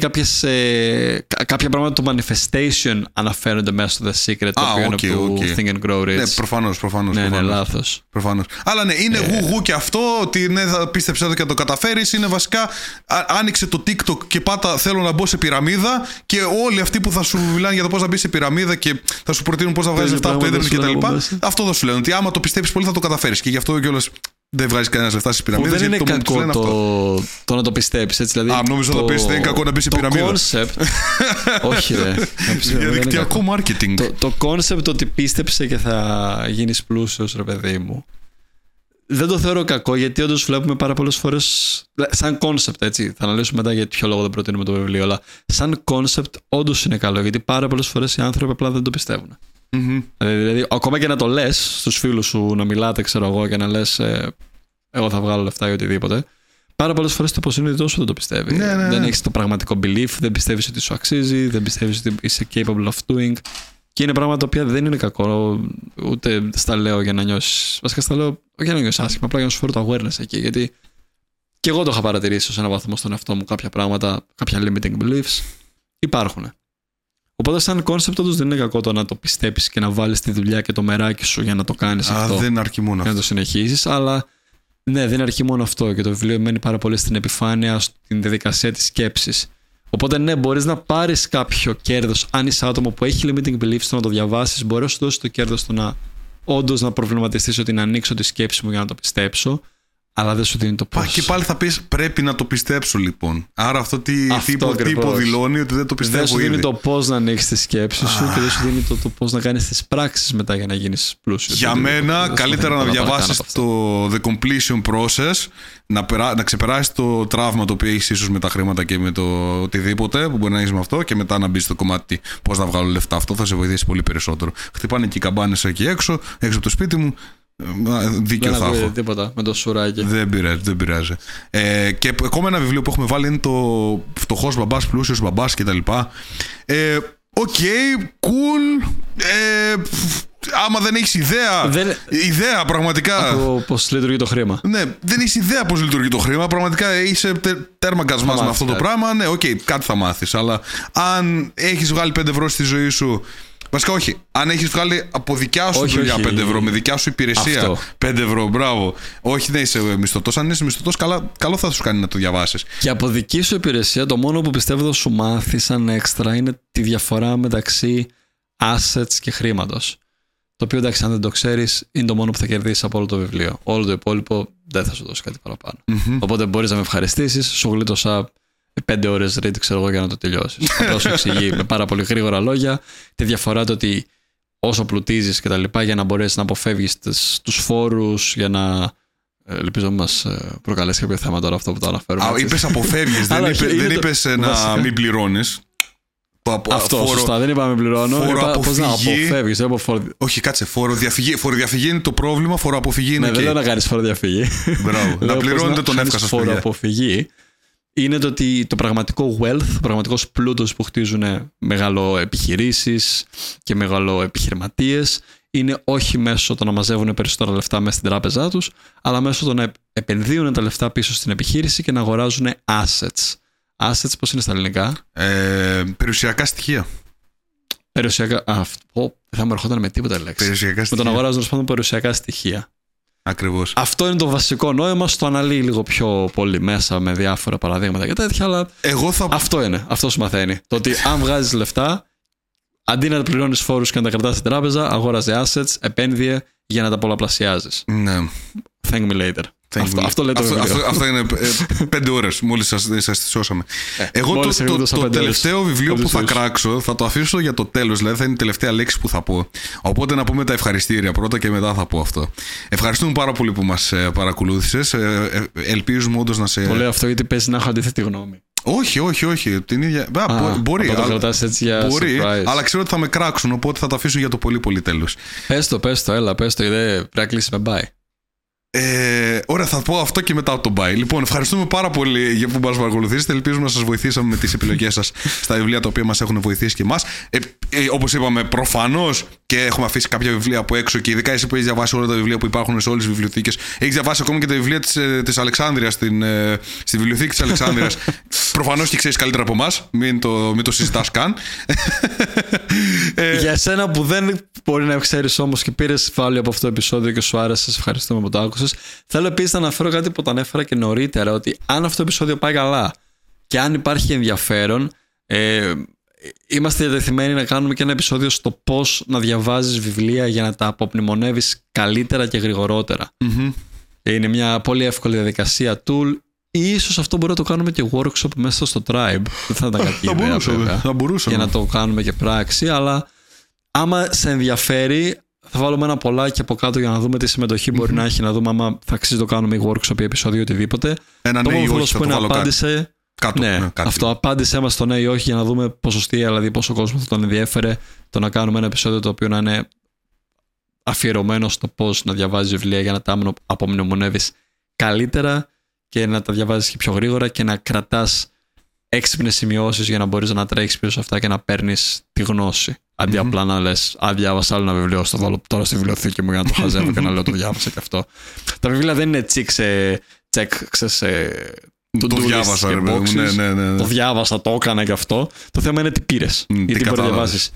κάποια πράγματα του manifestation αναφέρονται μέσα στο The Secret, το οποίο είναι του Think and Grow Rich. Ναι, προφανώς. Ναι, λάθος. Προφανώς. Αλλά ναι, είναι γουγού και αυτό, ότι ναι, θα πίστεψε εδώ και θα το καταφέρεις. Είναι βασικά, άνοιξε το TikTok και πάτα θέλω να μπω σε πυραμίδα και όλοι αυτοί που θα σου μιλάνε για το πώς να μπεις σε πυραμίδα και θα σου προτείνουν πώς να βγάζεις λεφτά από το ίντερνετ κτλ. Αυτό θα σου λένε, ότι άμα το πιστεύεις πολύ θα το καταφέρεις και γι' αυτό κιόλας. Δεν βγάζει κανένα λεφτά στις πυραμίδες. Δεν είναι κακό το να το πιστέψει. Δηλαδή νόμιζα να πεις δεν είναι κακό να μπει σε πυραμίδα. Το concept. Όχι, ρε. Διαδικτυακό marketing. Το concept ότι πίστεψε και θα γίνεις πλούσιος, ρε παιδί μου. Δεν το θεωρώ κακό, γιατί όντως βλέπουμε πάρα πολλές φορές. Σαν concept, έτσι. Θα αναλύσουμε μετά για ποιο λόγο δεν προτείνουμε το βιβλίο. Αλλά σαν concept όντως είναι καλό, γιατί πάρα πολλές φορές οι άνθρωποι απλά δεν το πιστεύουν. Mm-hmm. Δηλαδή, ακόμα και να το λες στους φίλους σου, να μιλάτε, ξέρω εγώ, και να λες εγώ θα βγάλω λεφτά ή οτιδήποτε, πάρα πολλές φορές το υποσυνείδητό σου δεν το πιστεύει. Ναι. Δεν έχεις το πραγματικό belief, δεν πιστεύεις ότι σου αξίζει, δεν πιστεύεις ότι είσαι capable of doing. Και είναι πράγματα τα οποία δεν είναι κακό, ούτε στα λέω για να νιώσεις. Βασικά στα λέω για να νιώσεις άσχημα, απλά για να σου φέρω το awareness εκεί. Γιατί και εγώ το είχα παρατηρήσει σε έναν βαθμό στον εαυτό μου κάποια πράγματα, κάποια limiting beliefs υπάρχουν. Οπότε, σαν concept, όντως δεν είναι κακό το να το πιστέψεις και να βάλεις τη δουλειά και το μεράκι σου για να το κάνεις αυτό. Δεν αρκεί μόνο αυτό. Να το συνεχίσεις, αλλά ναι, δεν αρκεί μόνο αυτό. Και το βιβλίο μένει πάρα πολύ στην επιφάνεια, στην διαδικασία της σκέψης. Οπότε, ναι, μπορείς να πάρεις κάποιο κέρδος, αν είσαι άτομο που έχει limiting beliefs, το να το διαβάσεις, μπορεί να σου δώσει το κέρδος στο να όντως να προβληματιστείς ότι να ανοίξω τη σκέψη μου για να το πιστέψω. Αλλά δεν σου δίνει το πώς. Και πάλι θα πεις πρέπει να το πιστέψω λοιπόν. Άρα αυτό τι υποδηλώνει ότι δεν το πιστεύω ήδη. Δεν σου δίνει το πώς να ανοίξεις τη σκέψη σου και δεν σου δίνει το πώς να κάνεις τις πράξεις μετά για να γίνεις πλούσιος. Για μένα καλύτερα να διαβάσεις το The Completion Process, να ξεπεράσεις το τραύμα το οποίο έχεις ίσως με τα χρήματα και με το οτιδήποτε που μπορεί να έχεις με αυτό και μετά να μπεις στο κομμάτι πώς να βγάλω λεφτά. Αυτό θα σε βοηθήσει πολύ περισσότερο. Χτυπάνε και οι καμπάνες εκεί έξω από το σπίτι μου. Δίκιο θα έχω. Τίποτα με το σουράκι. Δεν πειράζει. Και ακόμα ένα βιβλίο που έχουμε βάλει είναι το Φτωχός μπαμπάς, πλούσιος μπαμπάς κτλ. Cool. Άμα δεν έχεις ιδέα πραγματικά. Πώς λειτουργεί το χρήμα. Ναι, δεν έχεις ιδέα πώς λειτουργεί το χρήμα. Πραγματικά είσαι τέρμα κασμάς με αυτό το πράγμα. Ναι, κάτι θα μάθεις. Αλλά αν έχεις βγάλει 5 ευρώ στη ζωή σου. Βασικά όχι. Αν έχεις βγάλει από δικιά σου δουλειά 5 ευρώ, με δικιά σου υπηρεσία αυτό. 5 ευρώ, μπράβο. Όχι να είσαι μισθωτός. Αν είσαι μισθωτός, καλό θα σου κάνει να το διαβάσεις. Και από δική σου υπηρεσία, το μόνο που πιστεύω θα σου μάθει σαν έξτρα είναι τη διαφορά μεταξύ assets και χρήματος. Το οποίο εντάξει, αν δεν το ξέρεις, είναι το μόνο που θα κερδίσεις από όλο το βιβλίο. Όλο το υπόλοιπο δεν θα σου δώσει κάτι παραπάνω. Mm-hmm. Οπότε μπορείς να με ευχαριστήσεις, σου γλίτωσα 5 ώρες read, ξέρω εγώ, για να το τελειώσεις. Αυτό σου εξηγεί με πάρα πολύ γρήγορα λόγια τη διαφορά του ότι όσο πλουτίζεις και τα λοιπά, για να μπορέσεις να αποφεύγεις τους φόρους, για να. Ελπίζω να μας προκαλέσει κάποιο θέμα τώρα αυτό που το αναφέρουμε. Είπες αποφεύγεις, δεν είπες να μην πληρώνεις. Αυτό σωστά, δεν είπα να μην πληρώνω. Πώς να αποφεύγεις. Όχι, κάτσε. Φοροδιαφυγή είναι το πρόβλημα, φοροαποφυγή είναι. Δεν λέω να κάνεις φοροδιαφυγή. Να πληρώνετε τον εύκα σας φοροαποφυγή. Είναι το ότι το πραγματικό wealth, ο πραγματικός πλούτος που χτίζουν μεγάλο επιχειρήσεις και μεγάλο επιχειρηματίες είναι όχι μέσω το να μαζεύουν περισσότερα λεφτά μέσα στην τράπεζά τους, αλλά μέσω το να επενδύουν τα λεφτά πίσω στην επιχείρηση και να αγοράζουν assets. Assets πώς είναι στα ελληνικά? Περιουσιακά στοιχεία. Περιουσιακά. Δεν θα μου ερχόταν με τίποτα λέξη. Περιουσιακά στοιχεία. Με τον αγοράζουν πάνω περιουσιακά στοιχεία. Ακριβώς. Αυτό είναι το βασικό νόημα. Στο αναλύει λίγο πιο πολύ μέσα με διάφορα παραδείγματα και τέτοια. Αλλά αυτό είναι. Αυτό σου μαθαίνει. Το ότι αν βγάζεις λεφτά, αντί να πληρώνεις φόρους και να τα κρατάς στην τράπεζα, αγόραζε assets, επένδυε για να τα πολλαπλασιάζεις. Ναι. Thank me later. Αυτό λέτε. Αυτά είναι 5 ώρες μόλις σας τη σώσαμε. Εγώ το τελευταίο βιβλίο που θα κράξω θα το αφήσω για το τέλος, δηλαδή θα είναι η τελευταία λέξη που θα πω. Οπότε να πούμε τα ευχαριστήρια πρώτα και μετά θα πω αυτό. Ευχαριστούμε πάρα πολύ που μας παρακολούθησες. Ελπίζουμε όντως να σε. Το λέω αυτό γιατί παίζει να έχω αντίθετη γνώμη. Όχι. Την ίδια. Μπορεί. Μπορεί, αλλά ξέρω ότι θα με κράξουν, οπότε θα το αφήσω για το πολύ πολύ τέλος. Πες το, γιατί πρέπει να κλείσει με bye. Ωραία, θα πω αυτό και μετά από τον bye. Λοιπόν, ευχαριστούμε πάρα πολύ για που μας παρακολουθήσετε. Ελπίζουμε να σας βοηθήσαμε με τις επιλογές σας στα βιβλία τα οποία μας έχουν βοηθήσει και εμάς. Όπως είπαμε, προφανώς και έχουμε αφήσει κάποια βιβλία από έξω και ειδικά εσύ που έχεις διαβάσει όλα τα βιβλία που υπάρχουν σε όλες τις βιβλιοθήκες. Έχεις διαβάσει ακόμα και τα βιβλία της Αλεξάνδρειας, στη βιβλιοθήκη της Αλεξάνδρειας. Προφανώς και ξέρεις καλύτερα από εμάς. Μην το συζητάς καν. Για σένα που δεν μπορεί να ξέρεις όμως και πήρες value από αυτό το επεισόδιο και σου άρεσε, σας ευχαριστούμε που το άκουσες. Θέλω επίσης να αναφέρω κάτι που τα ανέφερα και νωρίτερα, ότι αν αυτό το επεισόδιο πάει καλά και αν υπάρχει ενδιαφέρον, είμαστε διατεθειμένοι να κάνουμε και ένα επεισόδιο στο πώς να διαβάζεις βιβλία για να τα απομνημονεύεις καλύτερα και γρηγορότερα. Mm-hmm. Είναι μια πολύ εύκολη διαδικασία tool. Ίσως αυτό μπορούμε να το κάνουμε και workshop μέσα στο Tribe. Δεν θα ήταν κάτι ιδέα για να το κάνουμε και πράξη, αλλά άμα σε ενδιαφέρει θα βάλουμε ένα πολλάκι από κάτω για να δούμε τι συμμετοχή μπορεί να έχει, να δούμε άμα θα αξίζει το κάνουμε workshop ή επεισόδιο ή οτιδήποτε. Ένα το ναι ή όχι θα το βάλω απάντησε, κάτω. Ναι, κάτι. Αυτό απάντησε μας το ναι ή όχι για να δούμε ποσοστία, δηλαδή πόσο κόσμο θα τον ενδιέφερε το να κάνουμε ένα επεισόδιο το οποίο να είναι αφιερωμένο στο πώς να διαβάζεις βιβλία για να τα απομνημονεύεις καλύτερα και να τα διαβάζεις και πιο γρήγορα και να κρατάς έξυπνες σημειώσεις για να μπορείς να τρέχεις πίσω σε αυτά και να παίρνεις τη γνώση. Αντί απλά να λες, διάβασα άλλο ένα βιβλίο, στο βάλω τώρα στη βιβλιοθήκη μου για να το χαζεύω και να λέω το διάβασα και αυτό. Τα βιβλία δεν είναι το διάβασα, ρε παιδί μου. Το διάβασα, το έκανα και αυτό. Το θέμα είναι τι πήρες ή τι μπορεί να διαβάσεις.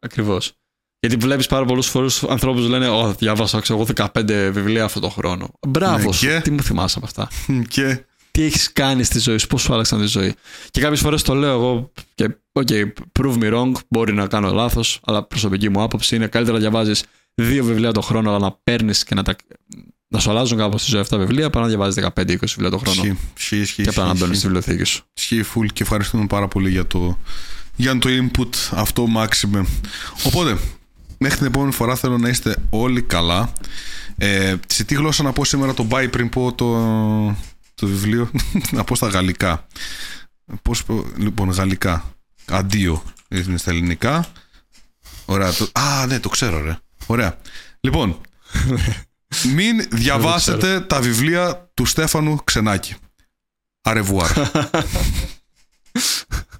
Ακριβώς. Γιατί βλέπεις πάρα πολλούς φορούς ανθρώπους που λένε διάβασα εγώ 15 βιβλία αυτόν τον χρόνο. Μπράβο σου, τι μου θυμάσαι από αυτά. Και τι έχεις κάνει στη ζωή σου, πώς σου άλλαξαν τη ζωή. Και κάποιες φορές το λέω εγώ και prove me wrong, μπορεί να κάνω λάθος, αλλά προσωπική μου άποψη είναι καλύτερα να διαβάζεις 2 βιβλία τον χρόνο, αλλά να παίρνεις και να σου αλλάζουν κάπως στη ζωή αυτά βιβλία, παρά να διαβάζεις 15-20 βιβλία τον χρόνο. Και απλά να μπαίνεις στη βιβλιοθήκη σου. Ισχύει φουλ και ευχαριστούμε πάρα πολύ για το input αυτό μάξιμε. Οπότε, μέχρι την επόμενη φορά θέλω να είστε όλοι καλά. Σε τι γλώσσα να πω σήμερα το bye πριν πω το βιβλίο, να πω στα γαλλικά. Λοιπόν, γαλλικά. Αντίο είναι στα ελληνικά. Ωραία. Το ξέρω, ρε. Ωραία. Λοιπόν, μην διαβάσετε τα βιβλία του Στέφανου Ξενάκη. Αρεβουάρ.